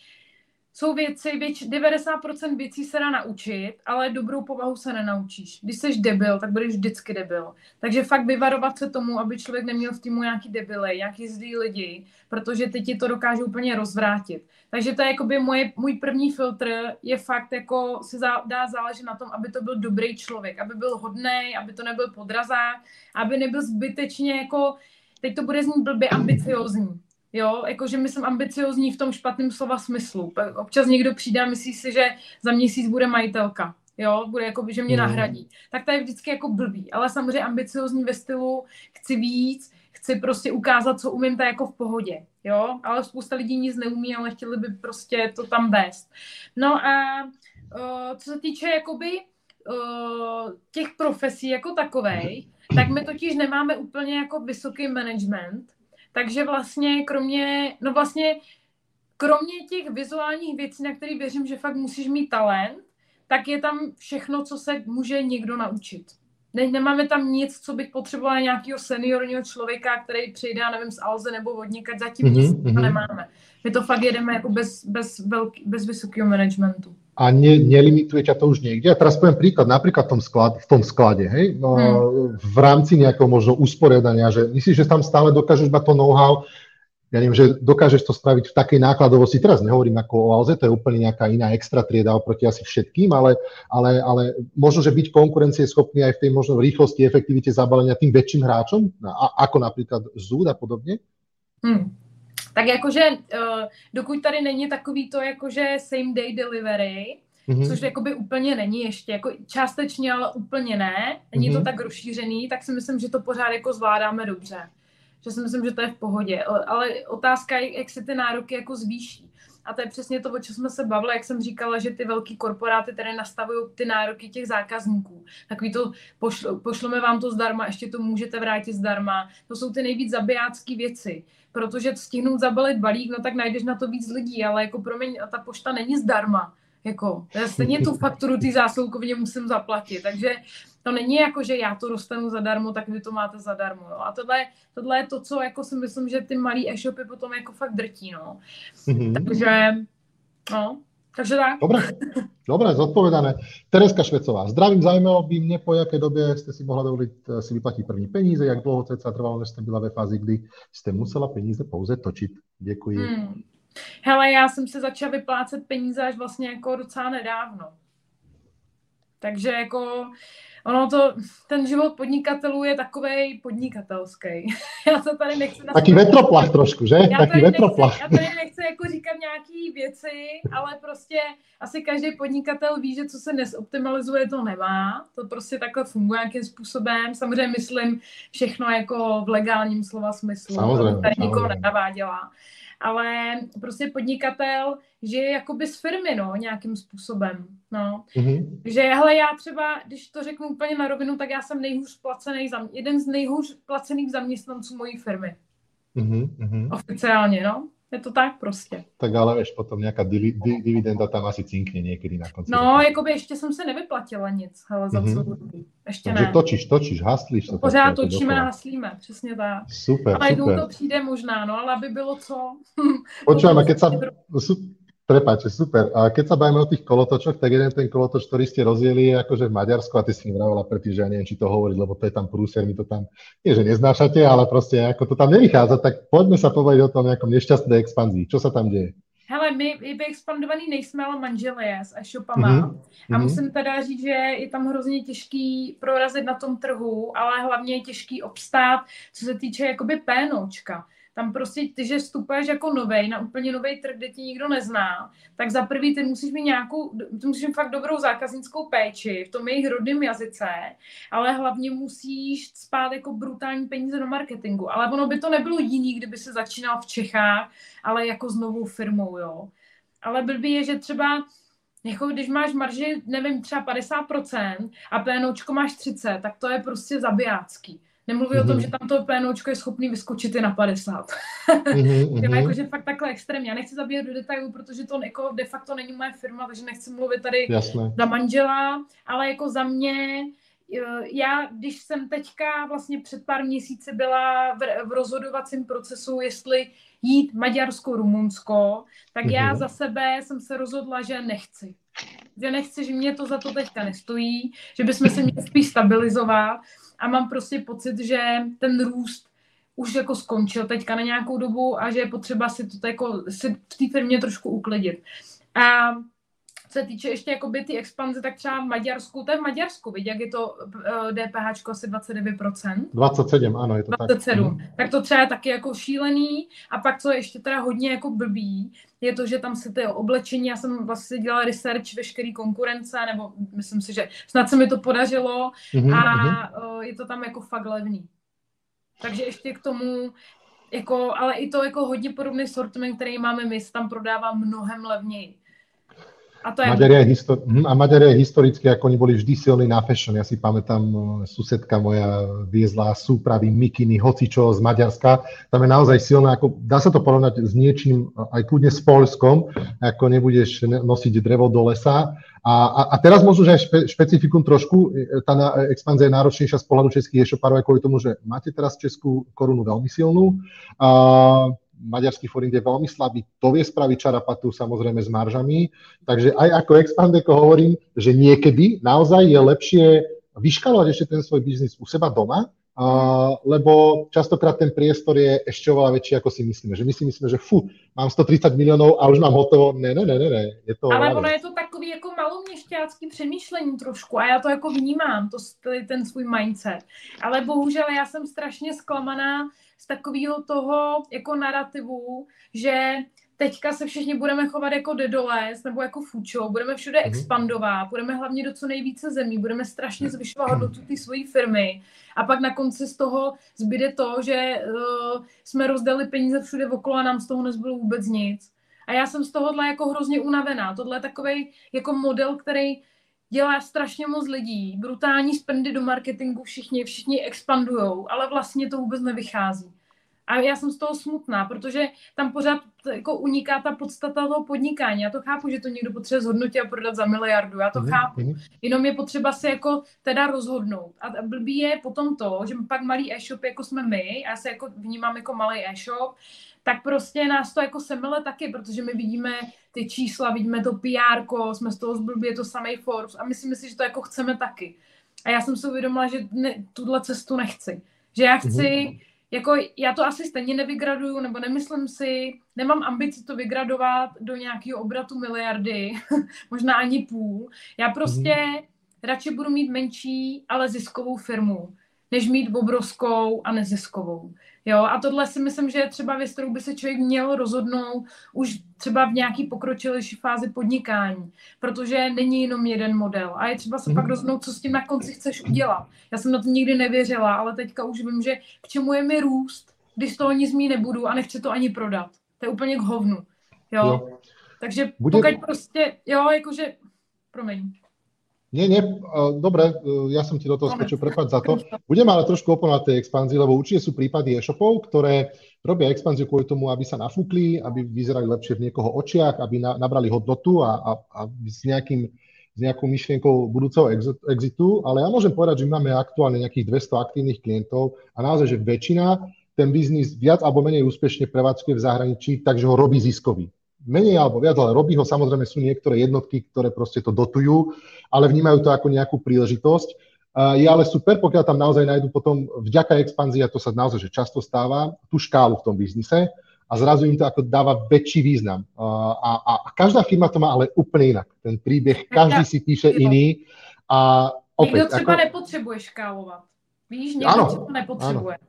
jsou věci, 90% věcí se dá naučit, ale dobrou povahu se nenaučíš. Když jsi debil, tak budeš vždycky debil. Takže fakt vyvarovat se tomu, aby člověk neměl v týmu nějaký debily, nějaký zlý lidi, protože teď ti to dokáže úplně rozvrátit. Takže to je jakoby můj první filtr, je fakt jako se dá záležet na tom, aby to byl dobrý člověk, aby byl hodnej, aby to nebyl podrazák, aby nebyl zbytečně jako, teď to bude znít blbě, ambiciózní. Jo, jakože my jsem ambiciozní v tom špatném slova smyslu. Občas někdo přijde a myslí si, že za měsíc bude majitelka. Jo, bude jako, že mě nahradí. Tak to je vždycky jako blbý, ale samozřejmě ambiciozní ve stylu chci víc, chci prostě ukázat, co umím, to jako v pohodě. Jo, ale spousta lidí nic neumí, ale chtěli by prostě to tam vést. No a co se týče jakoby těch profesí jako takovej, tak my totiž nemáme úplně jako vysoký management. Takže vlastně kromě těch vizuálních věcí, na které věřím, že fakt musíš mít talent, tak je tam všechno, co se může někdo naučit. Nemáme tam nic, co bych potřebovala nějakého seniorního člověka, který přijde, já nevím, z Alze nebo od někač, zatím nic to nemáme. My to fakt jedeme jako bez vysokého managementu. A nelimituje ťa to už niekde. A teraz poviem príklad, napríklad v tom sklade, hej, v rámci nejakého možno usporiadania, že myslíš, že tam stále dokážeš mať to know-how, ja neviem, že dokážeš to spraviť v takej nákladovosti, teraz nehovorím ako o Alze, to je úplne nejaká iná extra trieda oproti asi všetkým, ale možno, že byť konkurencieschopný aj v tej možno rýchlosti, efektivite zabalenia tým väčším hráčom, ako napríklad Zoot a podobne? Tak jakože, dokud tady není takový to jakože same day delivery, což jakoby úplně není ještě, jako částečně, ale úplně ne, není to tak rozšířený, tak si myslím, že to pořád jako zvládáme dobře. Že si myslím, že to je v pohodě, ale otázka je, jak se ty nároky jako zvýší. A to je přesně to, o čem jsme se bavili, jak jsem říkala, že ty velký korporáty tady nastavují ty nároky těch zákazníků. Takový to, pošleme vám to zdarma, ještě to můžete vrátit zdarma. To jsou ty nejvíc zabijácký věci, protože stihnout zabalit balík, no tak najdeš na to víc lidí, ale jako promiň, ta pošta není zdarma. Jako, já stejně tu fakturu té zásilkovně musím zaplatit, takže to není jako, že já to dostanu zadarmo, tak vy to máte zadarmo, no. A tohle je to, co jako si myslím, že ty malý e-shopy potom jako fakt drtí, no. Takže tak. Dobre, zodpovedané. Tereska Švecová, zdravím, zaujímalo by mne, po jakej dobe ste si mohla dovoliť si vyplatiť první peníze, jak dlho sa trvalo, než ste byla ve fázi, kdy ste musela peníze pouze točit. Děkuji. Hele, já jsem se začala vyplácet peníze až vlastně jako docela nedávno. Takže jako ten život podnikatelů je takovej podnikatelský. Já se tady nechci... Taký vetroplach trošku, že? Já tady nechci jako říkat nějaký věci, ale prostě asi každý podnikatel ví, že co se nesoptimalizuje, to nemá. To prostě takhle funguje nějakým způsobem. Samozřejmě myslím všechno jako v legálním slova smyslu. Samozřejmě, tady nikoho nenaváděla. Ale prostě podnikatel žije jakoby z firmy, no, nějakým způsobem, no. Že hele, já třeba, když to řeknu úplně na rovinu, tak já jsem jeden z nejhůř placených zaměstnanců mojí firmy. Oficiálně, no. Je to tak prostě. Tak ale vieš, potom nejaká dividenda tam asi cinkne niekedy na konci. No, jakoby ešte som sa nevyplatila nic, ale za celú dobu. Ešte ne. Točíš, haslíš. Pořád točíme a haslíme, přesně tak. Super. Ale jednou to přijde možná, no, ale aby bylo co. Počujem, keď sa... Prepáče, super. A keď sa bavíme o tých kolotočoch, tak jeden ten kolotoč, ktorý ste rozjeli, je akože v Maďarsku a ty si mi vravila predtým, že ja neviem, či to hovoriť, lebo to je tam prúser, my to tam, nie že neznášate, ale proste ako to tam nevychádza, tak poďme sa povedať o tom nejakom nešťastnej expanzii. Čo sa tam deje? Hele, my vyexpandovaný nejsme, ale manželé s e-shopama. A musím teda říct, že je tam hrozně těžký prorazit na tom trhu, ale hlavně je těžký obstát, co se týče jakoby pénočka. Tam prostě ty, že vstupuješ jako novej, na úplně novej trh, kde ti nikdo nezná, tak za prvý ty musíš mít nějakou, ty musíš mít fakt dobrou zákaznickou péči v tom jejich rodném jazyce, ale hlavně musíš spát jako brutální peníze do marketingu. Ale ono by to nebylo jiný, kdyby se začínal v Čechách, ale jako s novou firmou, jo. Ale blbý je, že třeba jako když máš marži, nevím, třeba 50% a PNOčko máš 30%, tak to je prostě zabijácký. Nemluví o tom, že tam to PNOčko je schopný vyskočit i na 50. Jakože fakt takhle extrémně. Já nechci zabíhat do detailů, protože to jako de facto není moje firma, takže nechci mluvit tady za manžela, ale jako za mě, já když jsem teďka vlastně před pár měsíci byla v rozhodovacím procesu, jestli jít Maďarsko, Rumunsko, tak já za sebe jsem se rozhodla, že nechci. Že nechci, že mě to za to teďka nestojí, že bychom se měli spíš stabilizovat. A mám prostě pocit, že ten růst už jako skončil teďka na nějakou dobu a že je potřeba si to jako si v té firmě trošku uklidit. A co se týče ještě jakoby ty expanze, tak třeba v Maďarsku, to je v Maďarsku, vidí, jak je to DPHčko asi 29%. 27, ano, je to 27. Tak. Tak to třeba je taky jako šílený. A pak, co je ještě teda hodně jako blbý, je to, že tam se ty oblečení, já jsem vlastně dělala research veškerý konkurence, nebo myslím si, že snad se mi to podařilo je to tam jako fakt levný. Takže ještě k tomu, jako, ale i to jako hodně podobný sortiment, který máme my, se tam prodává mnohem levněji. Maďaria je historicky, ako oni boli vždy silní na fashion. Ja si pamätám, susedka moja viezla súpravy, mikiny, hocičo z Maďarska. Tam je naozaj silná, ako, dá sa to porovnať s niečím, aj kľudne s Poľskom, ako nebudeš nosiť drevo do lesa. A teraz možno, že aj špecifikum trošku, tá expanzia je náročnejšia z pohľadu českých e-shopárov, kvôli tomu, že máte teraz českú korunu veľmi silnú. Maďarský forint je veľmi slabý, to vie spraviť čarapatu samozrejme s maržami, takže aj ako Expandeko hovorím, že niekedy naozaj je lepšie vyškalovať ešte ten svoj biznis u seba doma, lebo častokrát ten priestor je ešte oveľa väčší, ako si myslíme. Že my si myslíme, že fú, mám 130 milionov a už mám hotovo. Ne. Je to ale ono je to takový jako maloměšťácký přemýšlení trošku a já to jako vnímám, to ten svůj mindset. Ale bohužel já jsem strašně zklamaná z takového toho jako narrativu, že teďka se všichni budeme chovat jako dedoles nebo jako fučo, budeme všude expandovat, budeme hlavně do co nejvíce zemí, budeme strašně zvyšovat hodnotu té svojí firmy a pak na konci z toho zbyde to, že jsme rozdali peníze všude okolo a nám z toho nezbylo vůbec nic. A já jsem z tohohle jako hrozně unavená. Tohle je takovej jako model, který dělá strašně moc lidí, brutální spendy do marketingu, všichni expandujou, ale vlastně to vůbec nevychází. A já jsem z toho smutná, protože tam pořád jako uniká ta podstata toho podnikání. Já to chápu, že to někdo potřebuje zhodnotit a prodat za miliardu, já to chápu. Jenom je potřeba se jako teda rozhodnout. A blbý je potom to, že pak malý e-shop, jako jsme my, a já se jako vnímám jako malý e-shop, tak prostě nás to jako semele taky, protože my vidíme ty čísla, vidíme to PR-ko, jsme z toho zblbí, je to samej Forbes a my si myslí, že to jako chceme taky. A já jsem si uvědomila, že tuhle cestu nechci. Že já chci... Jako já to asi stejně nevygraduju, nebo nemyslím si, nemám ambici to vygradovat do nějakého obratu miliardy, možná ani půl. Já prostě radši budu mít menší, ale ziskovou firmu, než mít obrovskou a neziskovou. Jo? A tohle si myslím, že je třeba věc, kterou by se člověk měl rozhodnout už třeba v nějaký pokročilejší fázi podnikání, protože není jenom jeden model a je třeba se pak rozhodnout, co s tím na konci chceš udělat. Já jsem na to nikdy nevěřila, ale teďka už vím, že k čemu je mi růst, když z toho nic mít nebudu a nechci to ani prodat. To je úplně k hovnu. Jo? Takže pokud prostě, jo, jakože, promiň. Nie, dobre, ja som ti do toho skočil, prepáč za to. Budem ale trošku oponovať tej expanzii, lebo určite sú prípady e-shopov, ktoré robia expanziu kvôli tomu, aby sa nafúkli, aby vyzerali lepšie v niekoho očiach, aby nabrali hodnotu a s nejakou myšlienkou budúceho exitu, ale ja môžem povedať, že máme aktuálne nejakých 200 aktívnych klientov a naozaj, že väčšina ten biznis viac alebo menej úspešne prevádzkuje v zahraničí, takže ho robí ziskový. menej alebo viac, ale robí ho. Samozrejme sú niektoré jednotky, ktoré proste to dotujú, ale vnímajú to ako nejakú príležitosť. Je ale super, pokiaľ tam naozaj nájdu potom vďaka expanzii, a to sa naozaj že často stáva, tú škálu v tom biznise a zrazu im to ako dáva väčší význam. A každá firma to má ale úplne inak. Ten príbeh, každý si píše iný. A opäť, niekto třeba nepotřebuje škálovať. Vidíš, niekto to nepotřebuje. Áno.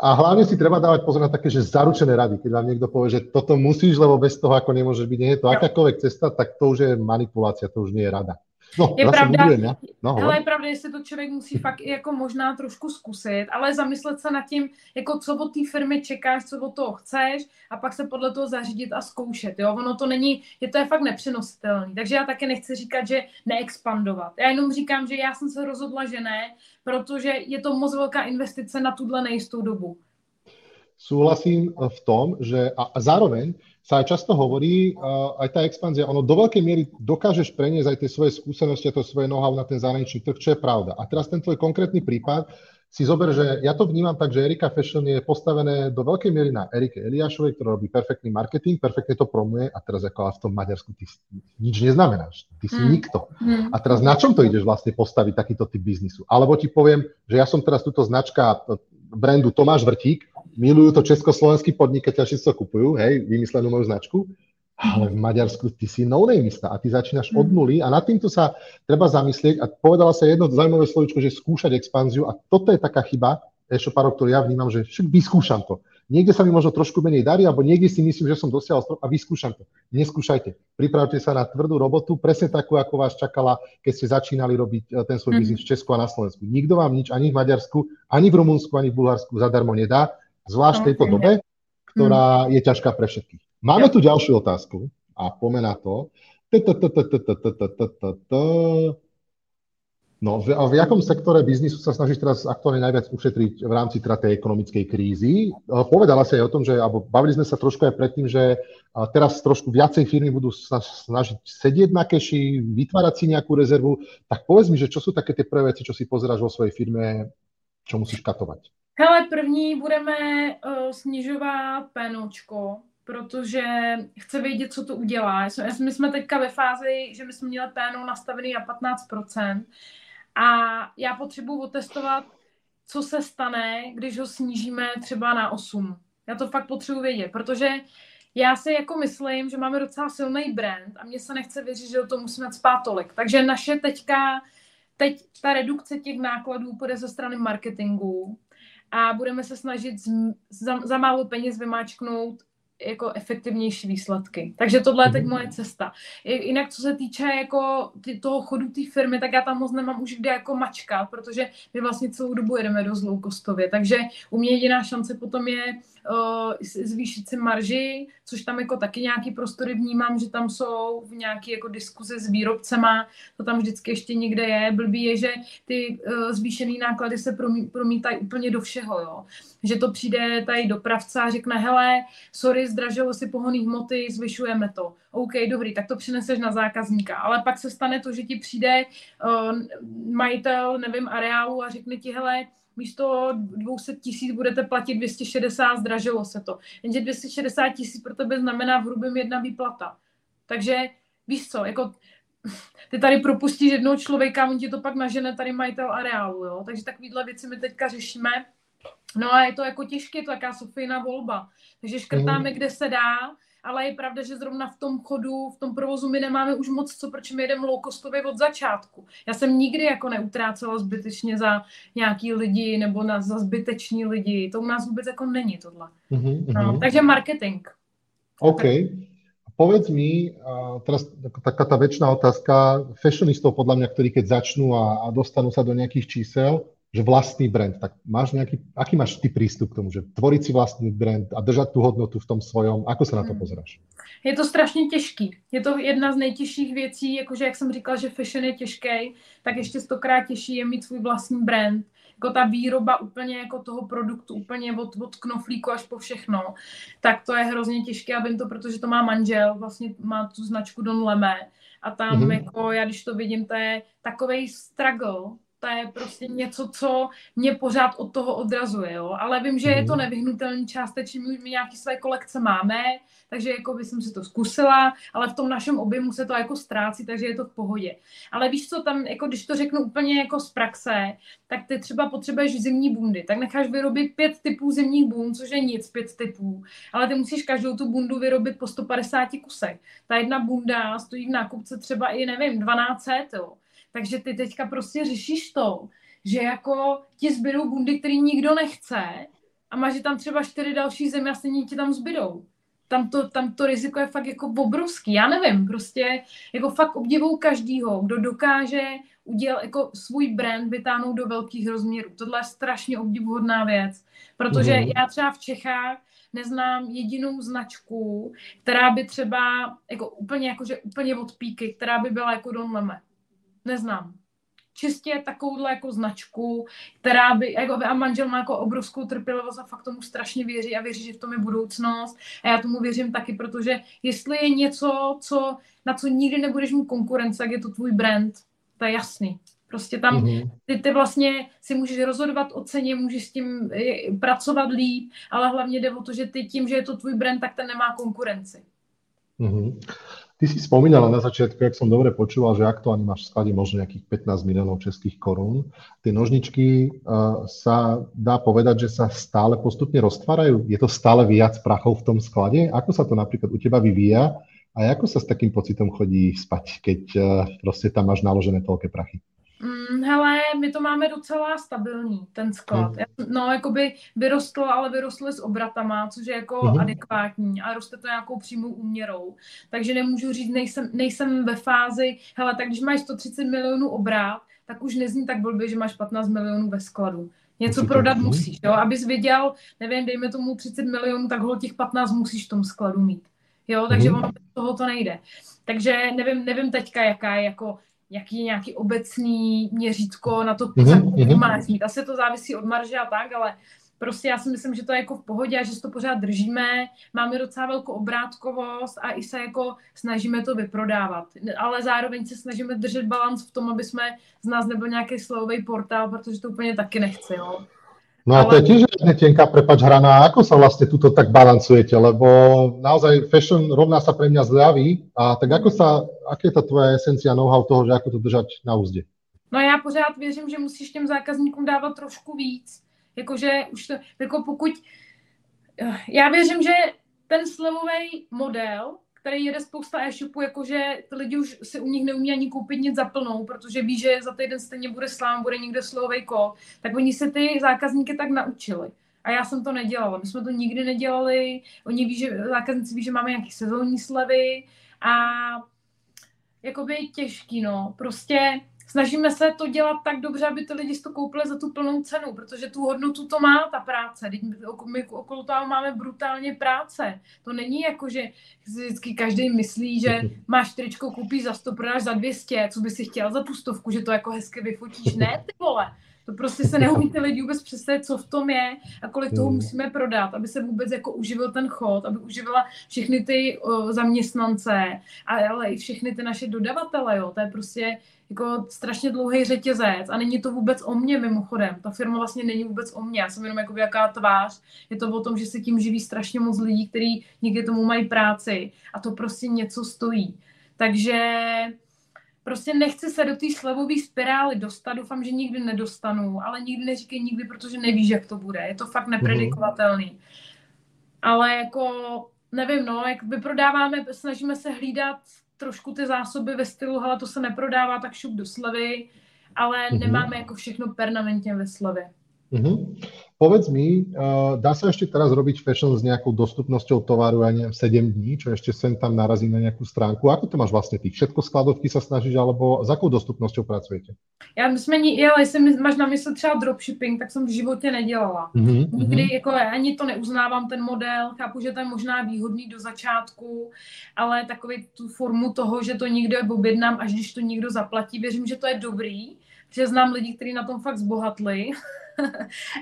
A hlavne si treba dávať pozor na také, že zaručené rady. Keď vám niekto povie, že toto musíš, lebo bez toho ako nemôžeš byť, nie je to akákoľvek cesta, tak to už je manipulácia, to už nie je rada. No, je pravda, budem, no, ale je pravda, jestli to člověk musí fakt jako možná trošku zkusit, ale zamyslet se nad tím, jako co od té firmy čekáš, co od toho chceš a pak se podle toho zařídit a zkoušet. Jo? Ono to není, je fakt nepřenositelný. Takže já také nechci říkat, že neexpandovat. Já jenom říkám, že já jsem se rozhodla, že ne, protože je to moc velká investice na tuhle nejistou dobu. Súhlasím v tom, že a zároveň sa aj často hovorí, aj tá expanzia, ono do veľkej miery dokážeš preniesť aj tie svoje skúsenosti a to svoje know-how na ten zahraničný trh, čo je pravda. A teraz ten tvoj konkrétny prípad si zober, že ja to vnímam tak, že Erika Fashion je postavené do veľkej miery na Erike Eliášovej, ktorá robí perfektný marketing, perfektne to promuje a teraz ako v tom Maďarsku ty nič neznamenáš, ty si nikto. A teraz na čom to ideš vlastne postaviť takýto typ biznisu? Alebo ti poviem, že ja som teraz túto značka brandu Tomáš Vrtík, milujú to československí podnikateľi, čo kupujú, hej, vymyslenú moju značku, ale v Maďarsku ty si no-nameista a ty začínaš od nuly a nad týmto sa treba zamyslieť a povedala sa jedno zaujímavé slovíčko, že skúšať expanziu a toto je taká chyba, e-shopárov, ktorú ja vnímam, že však vyskúšam to. Niekde sa mi možno trošku menej darí, alebo niekde si myslím, že som dosiahol strop a vyskúšam to. Neskúšajte. Pripravte sa na tvrdú robotu, presne takú, ako vás čakala, keď ste začínali robiť ten svoj biznis v Česku a na Slovensku. Nikto vám nič ani v Maďarsku, ani v Rumunsku, ani v Bulharsku zadarmo nedá, zvlášť v tejto dobe, ktorá je ťažká pre všetkých. Máme tu ďalšiu otázku a pomená to. No, v jakom sektore biznisu sa snažíš teraz aktuálne najviac ušetriť v rámci teda tej ekonomickej krízy? Povedala sa aj o tom, že, alebo bavili sme sa trošku aj predtým, že teraz trošku viacej firmy budú sa snažiť sedieť na keši, vytvárať si nejakú rezervu. Tak povedz mi, že čo sú také tie prvé veci, čo si pozeráš vo svojej firme, čo musíš katovať? Hele, první budeme snižovať pénočko, protože chce vědět, co to udělá. My jsme teďka ve fázi, že my jsme měli pénou nastavený na 15% a já potřebuji otestovat, co se stane, když ho snížíme třeba na 8%. Já to fakt potřebuji vědět, protože já si jako myslím, že máme docela silný brand a mně se nechce věřit, že do toho musíme cpát tolik. Takže naše teď ta redukce těch nákladů půjde ze strany marketingu a budeme se snažit za málo peněz vymáčknout jako efektivnější výsledky. Takže tohle je teď moje cesta. Jinak co se týče jako toho chodu té firmy, tak já tam moc nemám už kde jako mačkat, protože my vlastně celou dobu jedeme do zloukostově. Takže u mě jediná šance potom je zvýšit si marži, což tam jako taky nějaký prostory vnímám, že tam jsou v nějaké jako diskuze s výrobcema, to tam vždycky ještě někde je. Blbý je, že ty zvýšené náklady se promítají úplně do všeho, jo. Že to přijde tady dopravce a řekne, hele, sorry, zdražilo si pohonné hmoty, zvyšujeme to. OK, dobrý, tak to přineseš na zákazníka. Ale pak se stane to, že ti přijde majitel, nevím, areálu a řekne ti, hele, místo 200 000 budete platit 260, zdražilo se to. Jenže 260 000 pro tebe znamená v hrubém jedna výplata. Takže víš co, jako ty tady propustíš jednoho člověka, on ti to pak nažene tady majitel areálu. Jo? Takže takovýhle věci my teďka řešíme. No a je to jako těžké, je to jaká Sofína volba. Takže škrtáme, kde se dá, ale je pravda, že zrovna v tom chodu, v tom provozu my nemáme už moc co, proč my jedeme low-costově od začátku. Já jsem nikdy jako neutrácela zbytečně za nějaký lidi nebo za zbyteční lidi. To u nás vůbec jako není tohle. No, takže marketing. OK. Povedz mi, teraz taká tá večná otázka, fashionistov podľa mňa, ktorí keď začnú a dostanú sa do nejakých čísel, že vlastný brand, tak máš aký máš ty prístup k tomu, že tvoriť si vlastný brand a držať tú hodnotu v tom svojom, ako sa na to pozeráš? Je to strašně těžký. Je to jedna z nejtěžších věcí, jakože jak jsem říkala, že fashion je těžký, tak ještě 100krát těžší je mít svůj vlastní brand. Jako ta výroba úplně jako toho produktu, úplně od knoflíku až po všechno, tak to je hrozně těžké a vím to, protože to má manžel, vlastně má tu značku Don Leme a tam jako já, když to vidím, to je takovej struggle, to je prostě něco, co mě pořád od toho odrazuje, jo. Ale vím, že je to nevyhnutelný částečně, my nějaké své kolekce máme, takže jako by jsem si to zkusila, ale v tom našem objemu se to jako ztrácí, takže je to v pohodě. Ale víš co, tam, jako když to řeknu úplně jako z praxe, tak ty třeba potřebuješ zimní bundy, tak necháš vyrobit 5 typů zimních bund, což je nic, 5 typů, ale ty musíš každou tu bundu vyrobit po 150 kusek. Ta jedna bunda stojí v nákupce třeba i, nevím, 1200, jo. Takže ty teďka prostě řešíš to, že jako ti zbydou bundy, který nikdo nechce a máš je tam třeba 4 další země a stejně ti tam zbydou. Tam to riziko je fakt jako obrovský. Já nevím, prostě jako fakt obdivuju každýho, kdo dokáže udělat jako svůj brand vytáhnout do velkých rozměrů. Tohle je strašně obdivuhodná věc, protože já třeba v Čechách neznám jedinou značku, která by třeba jako úplně, jakože úplně od píky, která by byla jako Don Leme. Neznám. Čistě takovouhle jako značku, která by, jako a manžel má jako obrovskou trpělivost a fakt tomu strašně věří a věří, že v tom je budoucnost a já tomu věřím taky, protože jestli je něco, na co nikdy nebudeš mít konkurence, tak je to tvůj brand, to je jasný. Prostě tam ty vlastně si můžeš rozhodovat o ceně, můžeš s tím pracovat líp, ale hlavně jde o to, že ty tím, že je to tvůj brand, tak ten nemá konkurenci. Mm-hmm. Ty si spomínala na začiatku, jak som dobre počúval, že aktuálne máš v sklade možno nejakých 15 miliónov českých korún. Tie nožničky sa dá povedať, že sa stále postupne roztvárajú. Je to stále viac prachov v tom sklade? Ako sa to napríklad u teba vyvíja? A ako sa s takým pocitom chodí spať, keď proste tam máš naložené toľké prachy? Hele, my to máme docela stabilní, ten sklad. No, jakoby vyrostl, ale vyrostl s obratama, což je jako adekvátní a roste to nějakou přímou úměrou. Takže nemůžu říct, nejsem ve fázi, hele, tak když máš 130 milionů obrat, tak už nezní tak blbě, že máš 15 milionů ve skladu. Něco prodat musíš, jo, abys věděl, nevím, dejme tomu 30 milionů, tak ho těch 15 musíš v tom skladu mít. Jo, takže ono bez toho to nejde. Takže nevím teďka, jaká je jako nějaký obecný měřítko na to, co máš mít. Asi to závisí od marže a tak, ale prostě já si myslím, že to je jako v pohodě a že si to pořád držíme. Máme docela velkou obrátkovost a i se jako snažíme to vyprodávat. Ale zároveň se snažíme držet balans v tom, aby jsme z nás nebyl nějaký slevový portál, protože to úplně taky nechci, jo. No a to je tiež tenká, prepáč, Hraná, ako sa vlastne tuto tak balancujete, lebo naozaj fashion rovná sa pre mňa zdraví, a tak aké je tá tvoja esencia know-how toho, že ako to držať na úzde? No ja pořád věřím, že musíš tým zákazníkom dávať trošku víc, jakože už to, jako pokud, ja věřím, že ten slevový model, který jede spousta e-shopů, jakože ty lidi už si u nich neumí ani koupit nic za plnou, protože ví, že za týden stejně bude slám, bude někde slovej kol, tak oni se ty zákazníky tak naučili. A já jsem to nedělala, my jsme to nikdy nedělali, oni ví, že zákazníci ví, že máme nějaké sezónní slevy a jakoby těžký, no, prostě snažíme se to dělat tak dobře, aby ty lidi si to koupili za tu plnou cenu, protože tu hodnotu to má ta práce. My okolo toho máme brutálně práce. To není jako, že vždycky každý myslí, že máš tričko, koupíš za 100, prodáš za 200, co by si chtěl za pustovku, že to jako hezky vyfotíš. Ne, ty vole. To prostě se neumí ty lidi vůbec představit, co v tom je a kolik toho musíme prodat, aby se vůbec jako uživil ten chod, aby uživila všechny ty zaměstnance, ale i všechny ty naše dodavatele, jo. To je prostě jako strašně dlouhý řetězec a není to vůbec o mně mimochodem. Ta firma vlastně není vůbec o mně, já jsem jenom jako jaká tvář. Je to o tom, že se tím živí strašně moc lidí, kteří někde tomu mají práci a to prostě něco stojí. Takže prostě nechci se do té slevové spirály dostat, doufám, že nikdy nedostanu, ale nikdy neříkej nikdy, protože nevíš, jak to bude. Je to fakt nepredikovatelný. Ale jako, nevím, no, jak vyprodáváme, snažíme se hlídat trošku ty zásoby ve stylu, hele, to se neprodává, tak šup do slevy, ale nemáme jako všechno permanentně ve slevě. Povedz mi, dá sa ešte teraz robiť fashion s nejakou dostupnosťou tovaru, ja neviem, 7 dní, čo ešte sem tam narazí na nejakú stránku. Ako to máš vlastne ty? Všetko skladovky sa snažíš, alebo s akou dostupnosťou pracujete? Ja jestli máš na mysle třeba dropshipping, tak som v živote nedělala. Nikdy, jako ani to neuznávám ten model, chápu, že to je možná výhodný do začátku, ale takový tu formu toho, že to nikdo objednám, až když to nikdo zaplatí, věřím, že to je dobrý, že znám lidi, kteří na tom fakt zbohatli,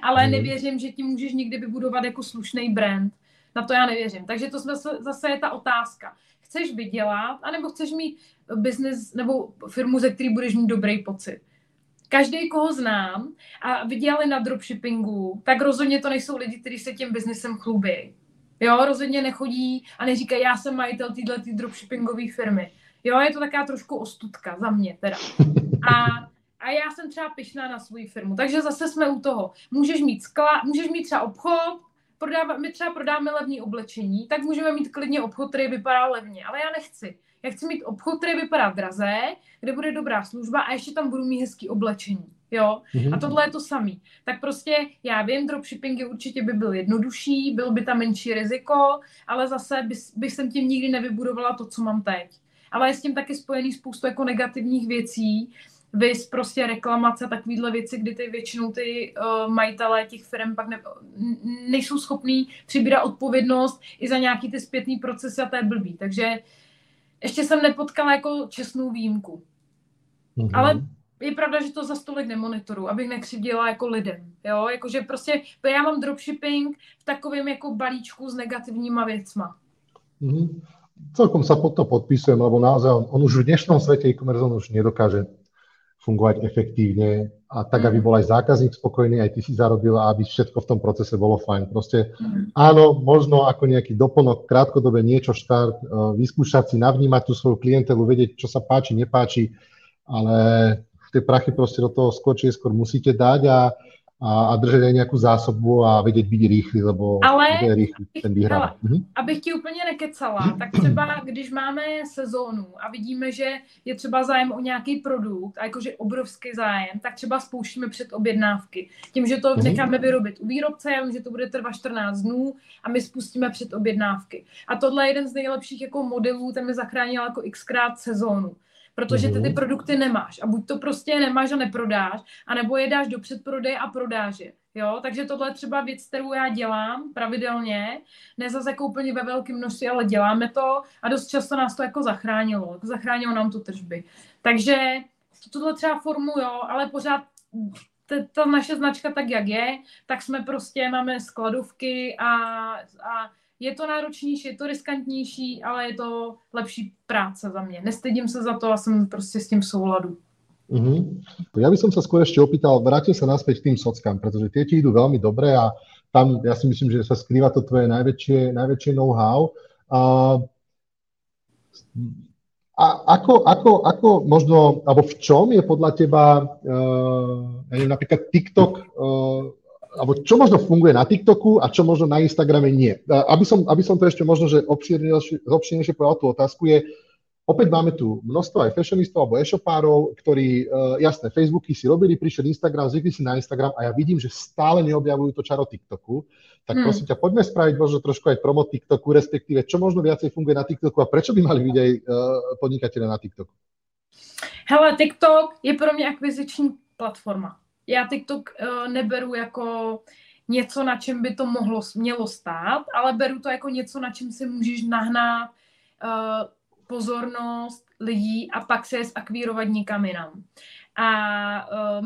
ale nevěřím, že ti můžeš někdy vybudovat jako slušný brand. Na to já nevěřím. Takže to zase je ta otázka. Chceš vydělat, anebo chceš mít business nebo firmu, ze který budeš mít dobrý pocit. Každý, koho znám a vydělali na dropshippingu, tak rozhodně to nejsou lidi, kteří se tím biznesem chlubí. Jo, rozhodně nechodí a neříkají, já jsem majitel této dropshippingové firmy. Jo, je to taká trošku ostudka za mě teda. A já jsem třeba pyšná na svou firmu, takže zase jsme u toho. Můžeš mít skla, můžeš mít třeba obchod, my třeba prodáme levné oblečení, tak můžeme mít klidně obchod, který vypadá levně, ale já nechci. Já chci mít obchod, který vypadá draze, kde bude dobrá služba a ještě tam budu mít hezký oblečení, jo? Mm-hmm. A tohle je to samý. Tak prostě já vím, dropshipping určitě by byl jednodušší, byl by tam menší riziko, ale zase bych jsem tím nikdy nevybudovala to, co mám teď. Ale je s tím taky spojený spoustu jako negativních věcí, vys prostě reklamace, takovýhle věci, kdy ty většinou ty majitelé těch firm pak nejsou schopní přibírat odpovědnost i za nějaký ty zpětný procesy a to je blbý. Takže ještě jsem nepotkala jako čestnou výjimku. Mm-hmm. Ale je pravda, že to za stolik nemonitoru, abych nekřivdila jako lidem. Jo? Jakože prostě já mám dropshipping v takovém jako balíčku s negativníma věcma. Mm-hmm. Celkom sa pod to podpísujem, lebo naozaj on už v dnešnom svete e-commerce on už nedokáže fungovať efektívne a tak, aby bol aj zákazník spokojný, aj ty si zarobil a aby všetko v tom procese bolo fajn. Proste áno, možno ako nejaký doplnok, krátkodobé niečo štart, vyskúšať si, navnímať tú svoju klientelu, vedieť, čo sa páči, nepáči, ale tie prachy proste do toho skôr či neskôr musíte dať a držet aj nejakú zásobu a vedieť byť rýchly, lebo kdo je rýchly, ten vyhrá. Abych ti úplně nekecala, tak třeba když máme sezónu a vidíme, že je třeba zájem o nějaký produkt, a jakože obrovský zájem, tak třeba spouštíme před objednávky. Tím, že to necháme vyrobit u výrobce, já vím, že to bude trvat 14 dnů a my spustíme před objednávky. A tohle je jeden z nejlepších jako modelů, ten mi zachránil jako xkrát sezónu. Protože ty produkty nemáš a buď to prostě nemáš a neprodáš, anebo je dáš do předprodeje a prodáš je. Jo? Takže tohle je třeba věc, kterou já dělám pravidelně, ne zase jako úplně ve velkém množství, ale děláme to a dost často nás to jako zachránilo, nám to tržby. Takže tuhle třeba formu, jo, ale pořád ta naše značka tak, jak je, tak jsme prostě, máme skladovky a je to náročnější, je to riskantnější, ale je to lepší práce za mě. Nestydím se za to a jsem prostě s tím v souladu. Mm-hmm. Ja by som sa skôr ešte opýtal, vrátil sa naspäť k tým sockám, pretože tie ti idú veľmi dobre a tam ja si myslím, že sa skrýva to tvoje najväčšie know-how. A ako možno, alebo v čom je podľa teba, ja neviem, napríklad TikTok, alebo čo možno funguje na TikToku a čo možno na Instagrame nie. Aby som to ešte možno, že obšírnejšie povedal tú otázku, je, opäť máme tu množstvo aj fashionistov alebo e-shopárov, ktorí, jasné, Facebooky si robili, prišiel Instagram, zvykli si na Instagram a ja vidím, že stále neobjavujú to čaro TikToku. Tak prosím ťa, poďme spraviť možno trošku aj promo TikToku, respektíve čo možno viacej funguje na TikToku a prečo by mali byť aj podnikatelia na TikToku? Hele, TikTok je pro mňa akviziční platforma. Já TikTok neberu jako něco, na čem by to mělo stát, ale beru to jako něco, na čem si můžeš nahnát pozornost lidí a pak se je zakvírovat nikam jinam. A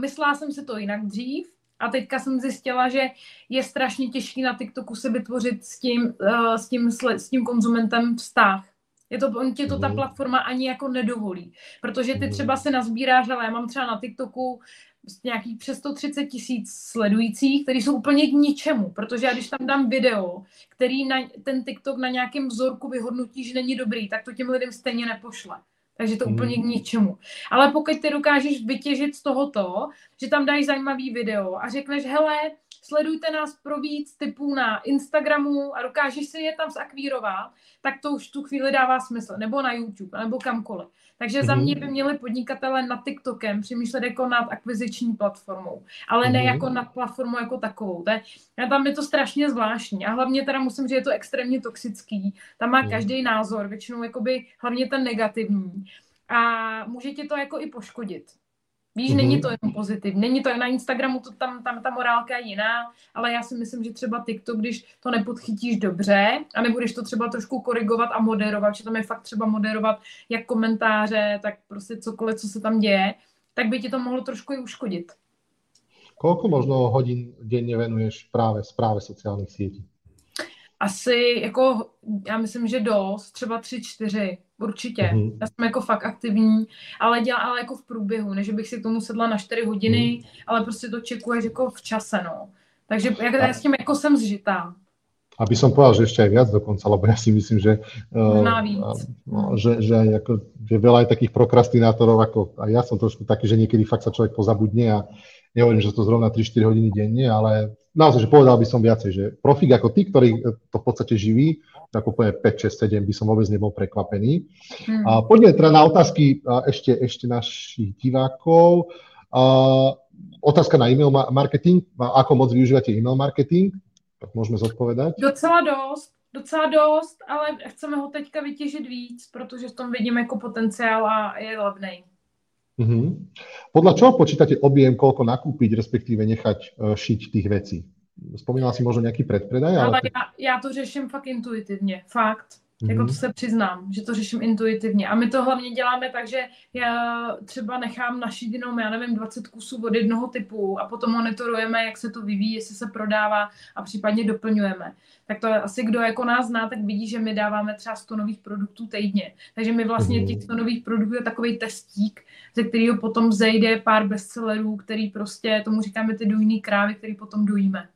myslela jsem si to jinak dřív a teďka jsem zjistila, že je strašně těžké na TikToku se vytvořit s tím konzumentem vztah. On ti to ta platforma ani jako nedovolí, protože ty třeba se nazbíráš, ale já mám třeba na TikToku nějakých přes 130 000 sledujících, který jsou úplně k ničemu, protože já když tam dám video, který ten TikTok na nějakém vzorku vyhodnotí, že není dobrý, tak to těm lidem stejně nepošle. Takže to úplně k ničemu. Ale pokud ty dokážeš vytěžit z toho to, že tam dáš zajímavý video a řekneš, hele, sledujte nás pro víc tipů na Instagramu a dokážeš si je tam zakvírovat, tak to už tu chvíli dává smysl. Nebo na YouTube, nebo kamkoliv. Takže za mě by měli podnikatele nad TikTokem přemýšlet jako nad akviziční platformou. Ale ne jako nad platformou jako takovou. Tam je to strašně zvláštní. A hlavně teda musím říct, že je to extrémně toxický. Tam má každý názor, většinou jakoby, hlavně ten negativní. A může tě to jako i poškodit. Víš, není to jenom pozitiv. Není to na Instagramu, to tam ta morálka je jiná, ale já si myslím, že třeba TikTok, když to nepodchytíš dobře a nebudeš to třeba trošku korigovat a moderovat, že tam je fakt třeba moderovat jak komentáře, tak prostě cokoliv, co se tam děje, tak by ti to mohlo trošku i uškodit. Koľko možno hodín denne venuješ práve správe sociálnych sietí? asi jako, já myslím, že dost, třeba 3-4, určitě. Mm. Já jsem jako fakt aktivní, ale dělala jako v průběhu, než bych si k tomu sedla na 4 hodiny, ale prostě to čekuješ jako v čase, no. Takže já s tím jako jsem zžitá. Aby som povedal, že ešte aj viac dokonca, lebo ja si myslím, že veľa je takých prokrastinátorov, ako aj ja som trošku taký, že niekedy fakt sa človek pozabudne a nehovorím, že to zrovna 3-4 hodiny denne, ale naozaj, že povedal by som viacej, že profík ako tí, ktorí to v podstate živí, tak úplne 5, 6, 7 by som vôbec nebol prekvapený. Hmm. A poďme teda na otázky ešte našich divákov. Otázka na e-mail marketing, ako moc využívate e-mail marketing? Tak môžeme zodpovedať? Docela dost, ale chceme ho teďka vytěžit víc, protože v tom vidíme jako potenciál a je levnej. Uh-huh. Podľa čoho počítate objem, koľko nakúpiť, respektíve nechať šiť tých vecí? Spomínala si možno nejaký predpredaj? Ale já to řeším fakt intuitivně, fakt. Jako to se přiznám, že to řeším intuitivně. A my to hlavně děláme tak, že já třeba nechám našít jenom, já nevím, 20 kusů od jednoho typu a potom monitorujeme, jak se to vyvíjí, jestli se prodává a případně doplňujeme. Tak to asi kdo jako nás zná, tak vidí, že my dáváme třeba 100 nových produktů týdně. Takže my vlastně těch 100 nových produktů je takovej testík, ze kterého potom vzejde pár bestsellerů, který prostě, tomu říkáme ty dojný krávy, který potom dojíme.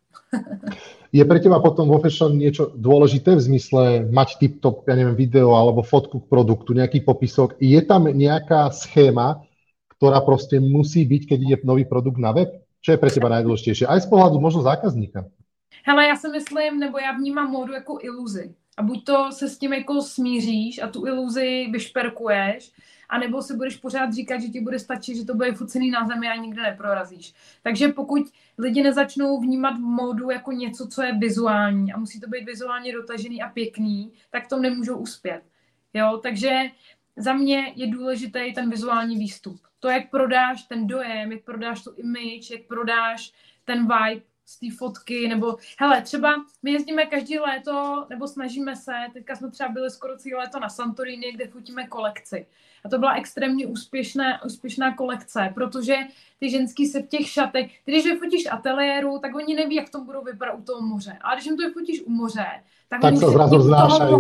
Je pre teba potom vo fashion niečo dôležité v zmysle mať tip-top, ja neviem, video alebo fotku k produktu, nejaký popisok? Je tam nejaká schéma, ktorá proste musí byť, keď ide nový produkt na web? Čo je pre teba najdôležitejšie? Aj z pohľadu možno zákazníka. Hele, ja si myslím, nebo ja vnímam módu ako iluzi. A buď to se s tím jako smíříš a tu iluzi vyšperkuješ, anebo si budeš pořád říkat, že ti bude stačit, že to bude fucený na zemi a nikde neprorazíš. Takže pokud lidi nezačnou vnímat módu jako něco, co je vizuální a musí to být vizuálně dotažený a pěkný, tak to nemůžou uspět. Jo? Takže za mě je důležitý ten vizuální výstup. To, jak prodáš ten dojem, jak prodáš tu image, jak prodáš ten vibe z té fotky, nebo hele, třeba my jezdíme každý léto, nebo snažíme se, teďka jsme třeba byli skoro celé léto na Santorini, kde fotíme kolekci. A to byla extrémně úspěšná kolekce, protože ty ženský se v těch šatech, když vyfotíš ateliéru, tak oni neví, jak to budou vypadat u toho moře. Ale když jim to vyfotíš u moře, tak oni to zrazu znášají.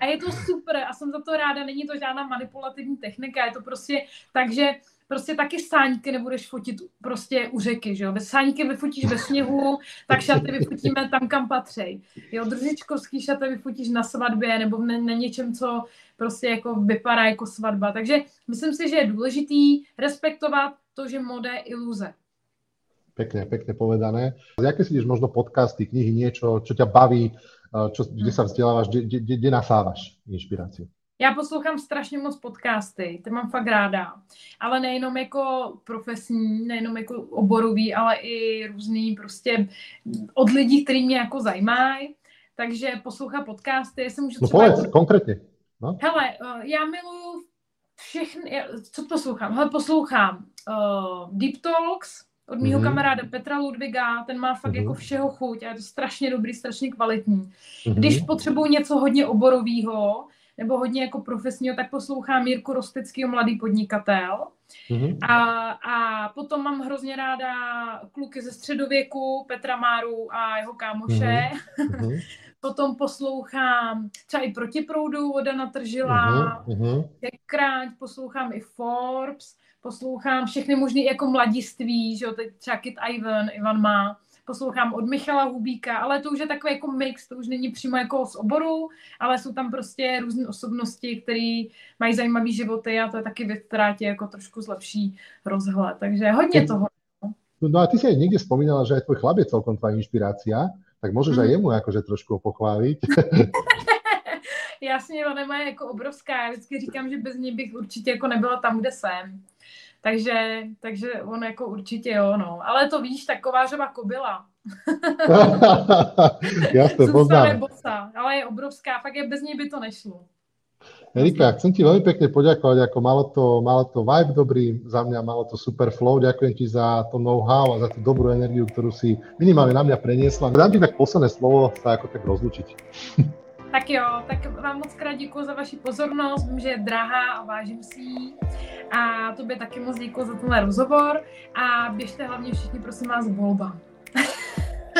A je to super a jsem za to ráda, není to žádná manipulativní technika, je to prostě tak, že prostě taky sáňky nebudeš fotit prostě u řeky, že jo? Sáňky vyfotíš ve sněhu, tak šaty vyfotíme tam, kam patří. Jo, družičkovský šaty vyfotíš na svatbě nebo na něčem, co prostě jako vypadá jako svatba. Takže myslím si, že je důležitý respektovat to, že móda je iluze. Pekne povedané. Jaké si ideš možno podcasty, knihy, niečo, čo ťa baví, kde sa vzdelávaš, kde nasávaš inšpiráciu? Já poslouchám strašně moc podcasty, ty mám fakt ráda, ale nejenom jako profesní, nejenom jako oborový, ale i různý prostě od lidí, který mě jako zajímají, takže poslouchám podcasty, jestli můžu třeba... No konkrétně. No. Hele, já miluju všechny, co poslouchám? Hele, poslouchám Deep Talks od mýho kamaráda Petra Ludviga, ten má fakt jako všeho chuť a je to strašně dobrý, strašně kvalitní. Když potřebuju něco hodně oborovýho, nebo hodně jako profesního, tak poslouchám Jirku Rostickýho, Mladý podnikatel. A potom mám hrozně ráda kluky ze středověku, Petra Máru a jeho kámoše. Potom poslouchám třeba i Protiproudu od Dana Tržila, Krát poslouchám i Forbes, poslouchám všechny možné jako mladiství, že jo, teď třeba Kit Ivan má. Poslouchám od Michala Hubíka, ale to už je takový jako mix, to už není přímo jako z oboru, ale jsou tam prostě různé osobnosti, které mají zajímavý životy a to je taky věc, která ti jako trošku zlepší rozhled, takže hodně toho. No a ty si aj niekde spomínala, že aj tvoj chlap je celkom tvá inšpirácia, tak môžeš aj jemu akože trošku pochváliť. Jasně, ona je jako obrovská, já vždycky říkám, že bez ní bych určitě jako nebyla tam, kde jsem. Takže on jako určitě jo, no. Ale to víš, tak kovářova kobyla. Jasne, poznám. Bosa, ale je obrovská, fakt je, bez ní by to nešlo. Erika, chcem ti veľmi pekne poďakovať, ako malo to vibe dobrý, za mňa malo to super flow, ďakujem ti za to know-how a za tú dobrú energiu, ktorú si minimálne na mňa preniesla. Dám ti tak posledné slovo sa ako tak rozlučiť. Tak jo, tak vám moc krát děkuji za vaši pozornost, vím, že je drahá a vážím si ji. A tobě taky moc děkuji za tenhle rozhovor a běžte hlavně všichni, prosím vás, volba.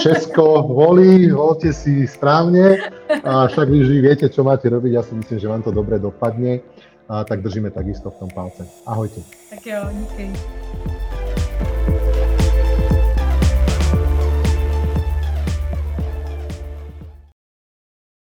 Česko volí, volte si správne, a však vy viete, čo máte robiť, ja si myslím, že vám to dobre dopadne, a tak držíme takisto v tom palce. Ahojte. Tak jo, díky.